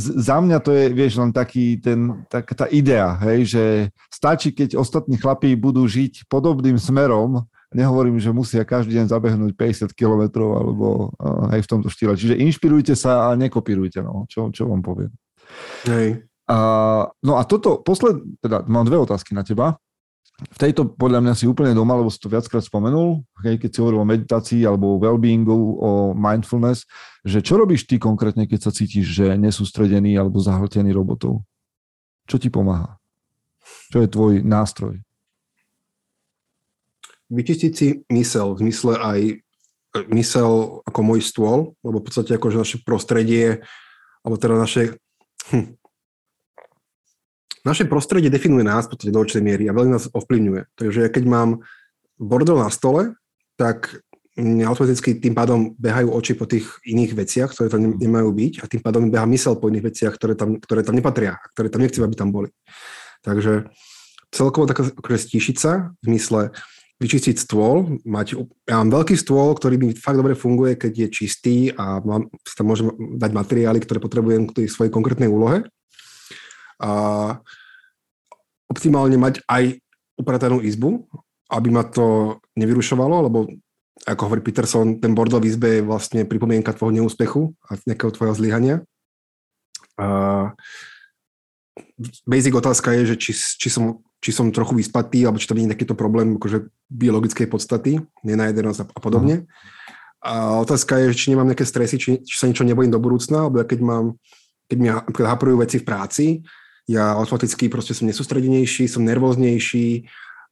za mňa to je, vieš, len tá idea, hej, že stačí, keď ostatní chlapi budú žiť podobným smerom, nehovorím, že musia každý deň zabehnúť 50 kilometrov alebo aj v tomto štýle. Čiže inšpirujte sa a nekopírujte, no, čo vám poviem. Hej. No a toto teda mám dve otázky na teba. V tejto podľa mňa si úplne doma, lebo si to viackrát spomenul, keď si hovoril o meditácii alebo o wellbeingu, o mindfulness, že čo robíš ty konkrétne, keď sa cítiš, že nesústredený alebo zahltený robotou? Čo ti pomáha? Čo je tvoj nástroj? vyčistiť si mysel, v zmysle aj mysel ako môj stôl, lebo v podstate akože naše prostredie, alebo teda naše prostredie definuje nás v podstate do určitej miery a veľmi nás ovplyvňuje. Takže keď mám bordel na stole, tak automaticky tým pádom behajú oči po tých iných veciach, ktoré tam nemajú byť, a tým pádom behá mysel po iných veciach, ktoré tam nepatria, a ktoré tam nechcem, aby tam boli. Takže celkovo taká stíšiť sa, v mysle vyčistiť stôl. Ja mám veľký stôl, ktorý mi fakt dobre funguje, keď je čistý a tam môžem dať materiály, ktoré potrebujem k tej svojej konkrétnej úlohe. A optimálne mať aj upratanú izbu, aby ma to nevyrušovalo, lebo ako hovorí Peterson, ten bordel v izbe je vlastne pripomienka tvojho neúspechu a nejakého tvojho zlyhania. Basic otázka je, že či som trochu vyspatý, alebo či to nie je takýto problém akože biologickej podstaty, nenajedenosť a podobne. A otázka je, či nemám nejaké stresy, či sa niečo nebojím do budúcna, alebo keď mi haprujú veci v práci, ja automaticky proste som nesústredenejší, som nervóznejší,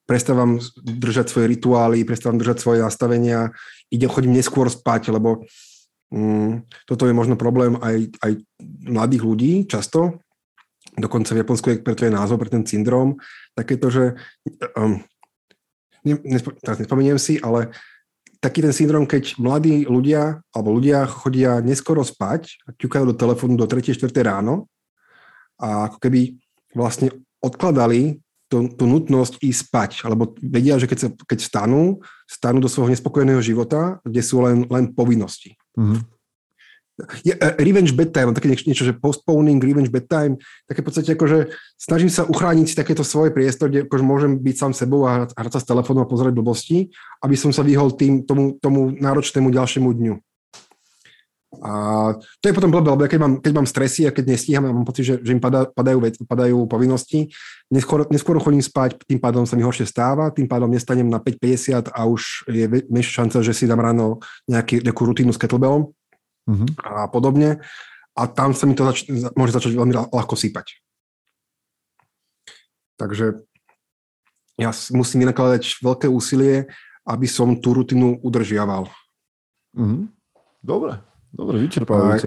prestávam držať svoje rituály, prestávam držať svoje nastavenia, chodím neskôr spať, lebo toto je možno problém aj mladých ľudí často. Dokonca v Japonsku je preto je názov pre ten syndrom. Takéto, že teraz nespomeniem si, ale taký ten syndrom, keď mladí ľudia alebo ľudia chodia neskoro spať a ťukajú do telefónu do 3. 4. ráno a ako keby vlastne odkladali tú nutnosť ísť spať, alebo vedia, že keď stanú do svojho nespokojného života, kde sú len povinnosti. Mm-hmm. Revenge bedtime, také niečo, že postponing, revenge bedtime, také v podstate akože snažím sa uchrániť si takéto svoje priestor, kde akože môžem byť sám sebou a hrať sa s telefónom a pozerať blbosti, aby som sa vyhol tomu náročnému ďalšiemu dňu. A to je potom blbé, lebo keď mám stresy a keď nestíham a mám pocit, že im padajú povinnosti, neskôr chodím spať, tým pádom sa mi horšie stáva, tým pádom nestanem na 5:50 a už je menšia šanca, že si dám ráno nejakú rutínu s kettlebellom, mm-hmm, a podobne, a tam sa mi to môže začať veľmi ľahko sypať. Takže ja musím vynakladať veľké úsilie, aby som tú rutinu udržiaval. Mm-hmm. Dobre, vyčerpávajúce.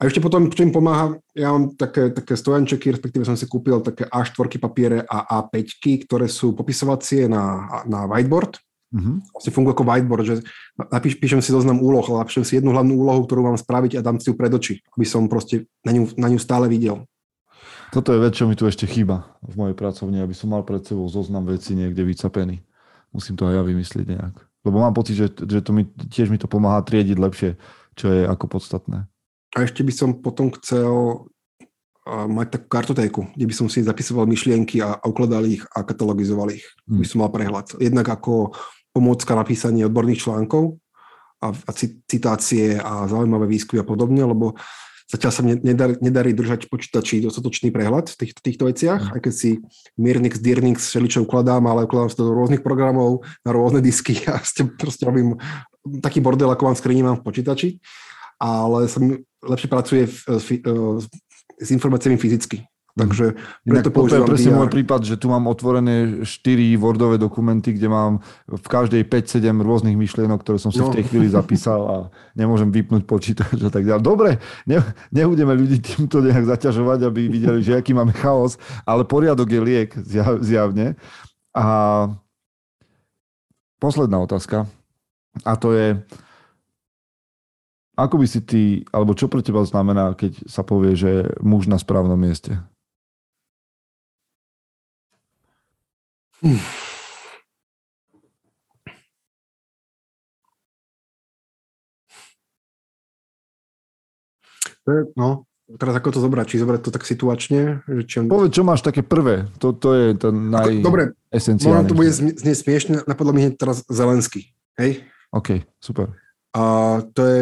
A ešte potom, čo im pomáha, ja mám také stojančeky, respektíve som si kúpil také A4 papiere a A5, ktoré sú popisovacie na whiteboard. Mm-hmm. Vlastne funguje ako whiteboard, že píšem si zoznam úloh, ale napíšem si jednu hlavnú úlohu, ktorú mám spraviť a dám si ju pred oči, aby som proste na ňu stále videl. Toto je vec, čo mi tu ešte chýba v mojej pracovni, aby som mal pred sebou zoznam vecí niekde vycapený. Musím to aj ja vymyslieť nejak. Lebo mám pocit, že to tiež mi to pomáha triediť lepšie, čo je ako podstatné. A ešte by som potom chcel mať takú kartotéku, kde by som si zapisoval myšlienky a ukladal ich a katalogizoval ich. By som mal prehľad. Jednak ako pomôcka na písanie odborných článkov a citácie a zaujímavé výskumy a podobne, lebo zatiaľ sa nedarí držať počítači dostatočný prehľad v týchto veciach, aj keď si Mirnix, Dirnix, všeličo ukladám, ale ukladám to do rôznych programov, na rôzne disky a proste robím taký bordel, ako mám v skrini, mám v počítači, ale sa mi lepšie pracuje s informáciami fyzicky. Takže preto používam... To je presne môj prípad, že tu mám otvorené 4 Wordové dokumenty, kde mám v každej 5-7 rôznych myšlienok, ktoré som si v tej chvíli zapísal a nemôžem vypnúť počítač a tak ďalej. Dobre, nebudeme ľudí týmto nejak zaťažovať, aby videli, že aký máme chaos, ale poriadok je liek zjavne. A posledná otázka, a to je, ako by si ty, alebo čo pre teba znamená, keď sa povie, že muž na správnom mieste? No, teraz ako to zobrať? Či zobrať to tak situačne? Že Povedz, čo máš také prvé. To je ten najesenciálne. Dobre, možno to bude znieť smiešne, napadlo mi hneď teraz Zelenský. Hej? OK, super. A to je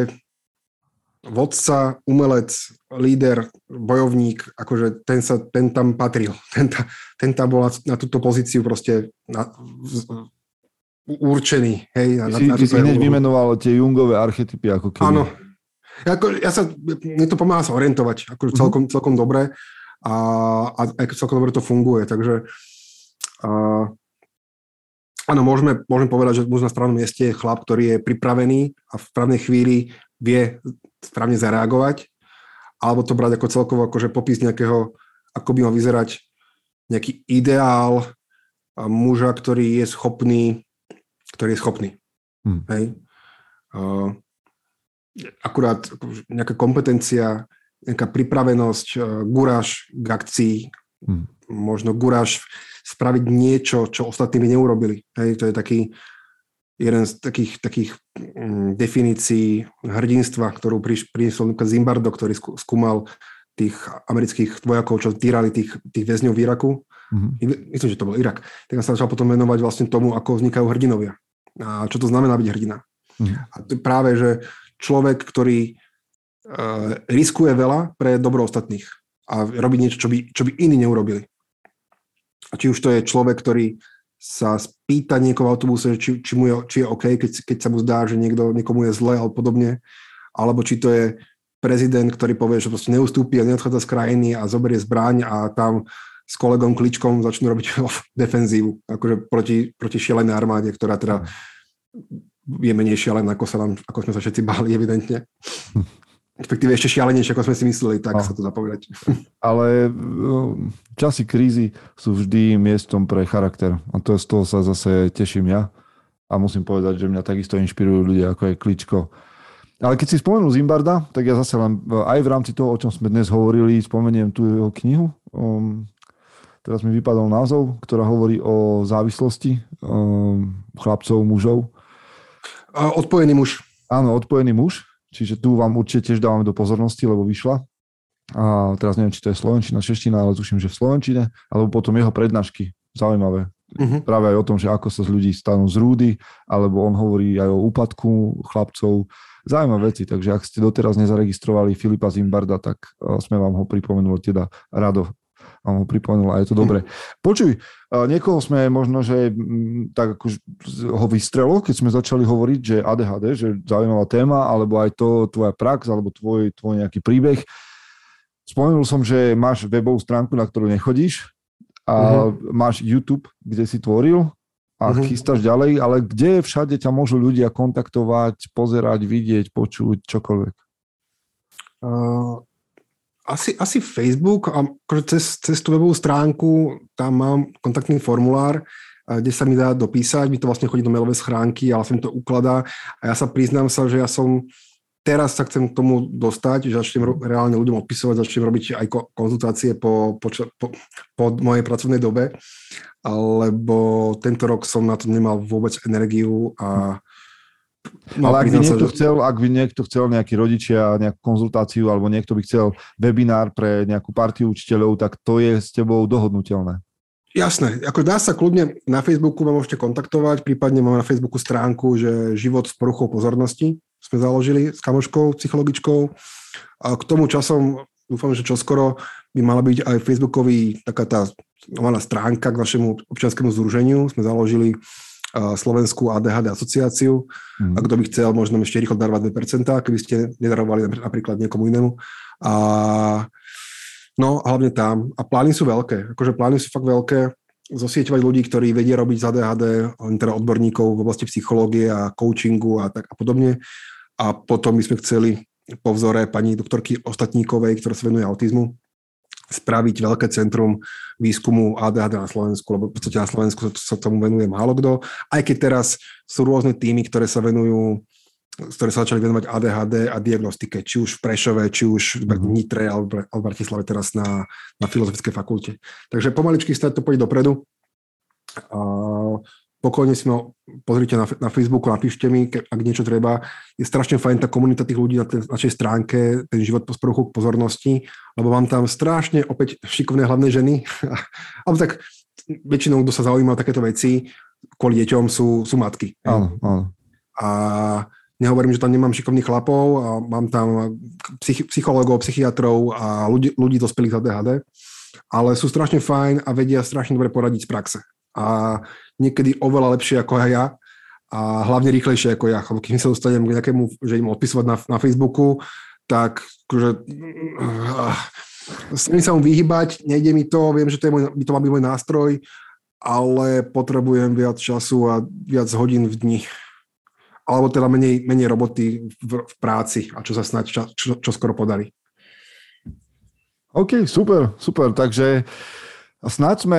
vodca, umelec, líder, bojovník, akože ten tam patril. Ten tam bol na túto pozíciu proste určený. Hej, ty si hneď vymenoval tie Jungové archetypy. Ako keby. Áno. Mne to pomáha sa orientovať. Akože celkom dobre. A celkom dobre to funguje. Takže Áno, môžeme povedať, že muž na správnom mieste je chlap, ktorý je pripravený a v správnej chvíli vie správne zareagovať, alebo to brať ako celkovo akože popis nejakého, ako by mal vyzerať nejaký ideál muža, ktorý je schopný. Hej? Akurát nejaká kompetencia, nejaká pripravenosť, guráž k akcii, možno guráž spraviť niečo, čo ostatní by neurobili. Hej, to je taký jeden z takých definícií hrdinstva, ktorú priniesol Zimbardo, ktorý skúmal tých amerických vojakov, čo týrali tých väzňov v Iraku. Myslím, že to bol Irak. Tak sa začal potom venovať vlastne tomu, ako vznikajú hrdinovia. A čo to znamená byť hrdina. A to práve, že človek, ktorý riskuje veľa pre dobro ostatných a robí niečo, čo by iní neurobili. A či už to je človek, ktorý sa spýta niekoho v autobuse, či je OK, keď sa mu zdá, že niekomu je zle, alebo podobne. Alebo či to je prezident, ktorý povie, že proste neustúpi a neodchádza z krajiny a zoberie zbraň a tam s kolegom Kličkom začnú robiť defenzívu. Akože proti šialenej armáde, ktorá teda je menej šialená, ako sme sa všetci báli, evidentne. Respektíve ešte šialenejšie, ako sme si mysleli, tak sa to dá povedať. Ale časy krízy sú vždy miestom pre charakter. A to z toho sa zase teším ja. A musím povedať, že mňa takisto inšpirujú ľudia, ako je Kličko. Ale keď si spomenul Zimbarda, tak ja zase len aj v rámci toho, o čom sme dnes hovorili, spomeniem tú jeho knihu. Teraz mi vypadol názov, ktorá hovorí o závislosti chlapcov, mužov. Odpojený muž. Áno, Odpojený muž. Čiže tu vám určite tiež dávame do pozornosti, lebo vyšla. A teraz neviem, či to je slovenčina, čeština, ale tuším, že v slovenčine. Alebo potom jeho prednášky. Zaujímavé. Práve aj o tom, že ako sa z ľudí stanú z rúdy, alebo on hovorí aj o úpadku chlapcov. Zaujímavé veci. Takže ak ste doteraz nezaregistrovali Filipa Zimbarda, tak sme vám ho pripomenuli, teda Rado vám ho pripomenul a je to dobre. Počuj, niekoho sme možno, že tak ako ho vystrelo, keď sme začali hovoriť, že ADHD, že zaujímavá téma, alebo aj to tvoja prax, alebo tvoj nejaký príbeh. Spomenul som, že máš webovú stránku, na ktorú nechodíš a máš YouTube, kde si tvoril a chystáš ďalej, ale kde všade ťa môžu ľudia kontaktovať, pozerať, vidieť, počuť, čokoľvek? Asi Facebook, akože cez tú webovú stránku, tam mám kontaktný formulár, kde sa mi dá dopísať, mi to vlastne chodí do mailovej schránky, ale sa mi to ukladá a ja sa priznám sa, že ja som teraz sa chcem k tomu dostať, že začnem reálne ľuďom odpisovať, začnem robiť aj konzultácie po mojej pracovnej dobe, lebo tento rok som na to nemal vôbec energiu a ale ak by niekto chcel nejakí rodičia, nejakú konzultáciu, alebo niekto by chcel webinár pre nejakú partiu učiteľov, tak to je s tebou dohodnutelné. Jasné. Ako dá sa kľudne na Facebooku ma môžete kontaktovať, prípadne mám na Facebooku stránku, že život s poruchou pozornosti sme založili s kamoškou, psychologičkou. A k tomu časom, dúfam, že čoskoro by mala byť aj Facebookový taká tá nová stránka k našemu občianskému združeniu. Sme založili Slovenskú ADHD asociáciu. A kto by chcel, možno ešte rýchlo darovať 2%, keby ste nedarovali napríklad niekomu inému. No, hlavne tam. A plány sú veľké. Akože plány sú fakt veľké. Zosieťovať ľudí, ktorí vedia robiť z ADHD, teda odborníkov v oblasti psychológie a coachingu a tak a podobne. A potom by sme chceli po vzore pani doktorky Ostatníkovej, ktorá sa venuje autizmu, spraviť veľké centrum výskumu ADHD na Slovensku, lebo v podstate na Slovensku sa tomu venuje málo kto. Aj keď teraz sú rôzne týmy, ktoré sa začali venovať ADHD a diagnostike, či už v Prešove, či už v Nitre alebo v Bratislave teraz na Filozofickej fakulte. Takže pomaličky stále to pôjde dopredu. Pokojne si ma pozrite na Facebooku, napíšte mi, ak niečo treba. Je strašne fajn tá komunita tých ľudí na našej stránke, ten život s poruchou pozornosti, lebo mám tam strašne opäť šikovné hlavné ženy. Alebo tak väčšinou, kto sa zaujíma o takéto veci, kvôli deťom sú matky. Áno. A nehovorím, že tam nemám šikovných chlapov, a mám tam psychológov, psychiatrov a ľudí dospelých z ADHD, ale sú strašne fajn a vedia strašne dobre poradiť z praxe. A niekedy oveľa lepšie ako aj ja a hlavne rýchlejšie ako ja. Keď sa dostanem k nejakému, že im odpisovať na Facebooku, tak snažím sa mu vyhybať, nejde mi to, viem, že to by to mal byť môj nástroj ale potrebujem viac času a viac hodín v dni. Alebo teda menej roboty v práci, a čo sa snáď čo skoro podarí. OK, super. Takže snáď sme,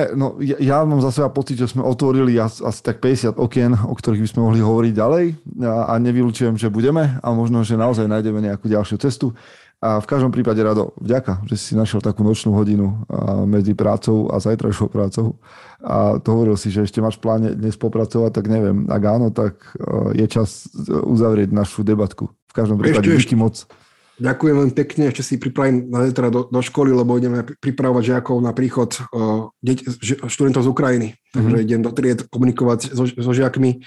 ja mám za seba pocit, že sme otvorili asi tak 50 okien, o ktorých by sme mohli hovoriť ďalej a nevylučujem, že budeme a možno, že naozaj nájdeme nejakú ďalšiu cestu. A v každom prípade, Rado, vďaka, že si našiel takú nočnú hodinu medzi prácou a zajtrajšou prácou. A to hovoril si, že ešte máš v pláne dnes popracovať, tak neviem. Ak áno, tak je čas uzavrieť našu debatku. V každom prípade, díky moc. Ďakujem veľmi pekne, ešte si pripravím na zajtra do školy, lebo ideme pripravovať žiakov na príchod študentov z Ukrajiny. Takže idem do tried komunikovať so žiakmi.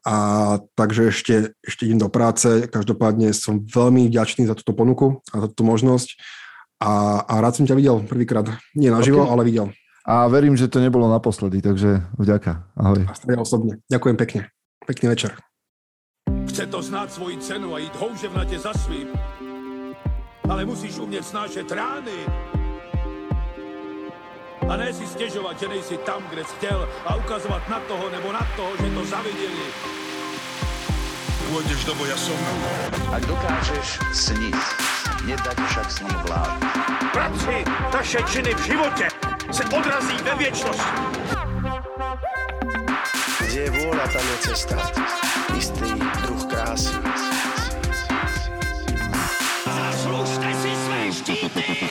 A takže ešte idem do práce. Každopádne som veľmi vďačný za túto ponuku a za túto možnosť. A rád som ťa videl prvýkrát. Nie naživo, ale videl. A verím, že to nebolo naposledy, takže vďaka. Ahoj. A ja osobne. Ďakujem pekne. Pekný večer. Chce to znáť svoji cenu a íť houževnate za svým. Ale musíš umieť snášať rány. A ne si stěžovat, že nejsi tam, kde jsi chtěl a ukazovat na toho nebo na toho, že to zaviděli. Pôjdeš do boja som. Ak dokážeš sniť, nedať však snom vlád. Práci taše činy v životě se odrazí ve věčnosti. Kde je vôľa, tam je cesta. Istý druh krásy. Zaslužte si své štíty!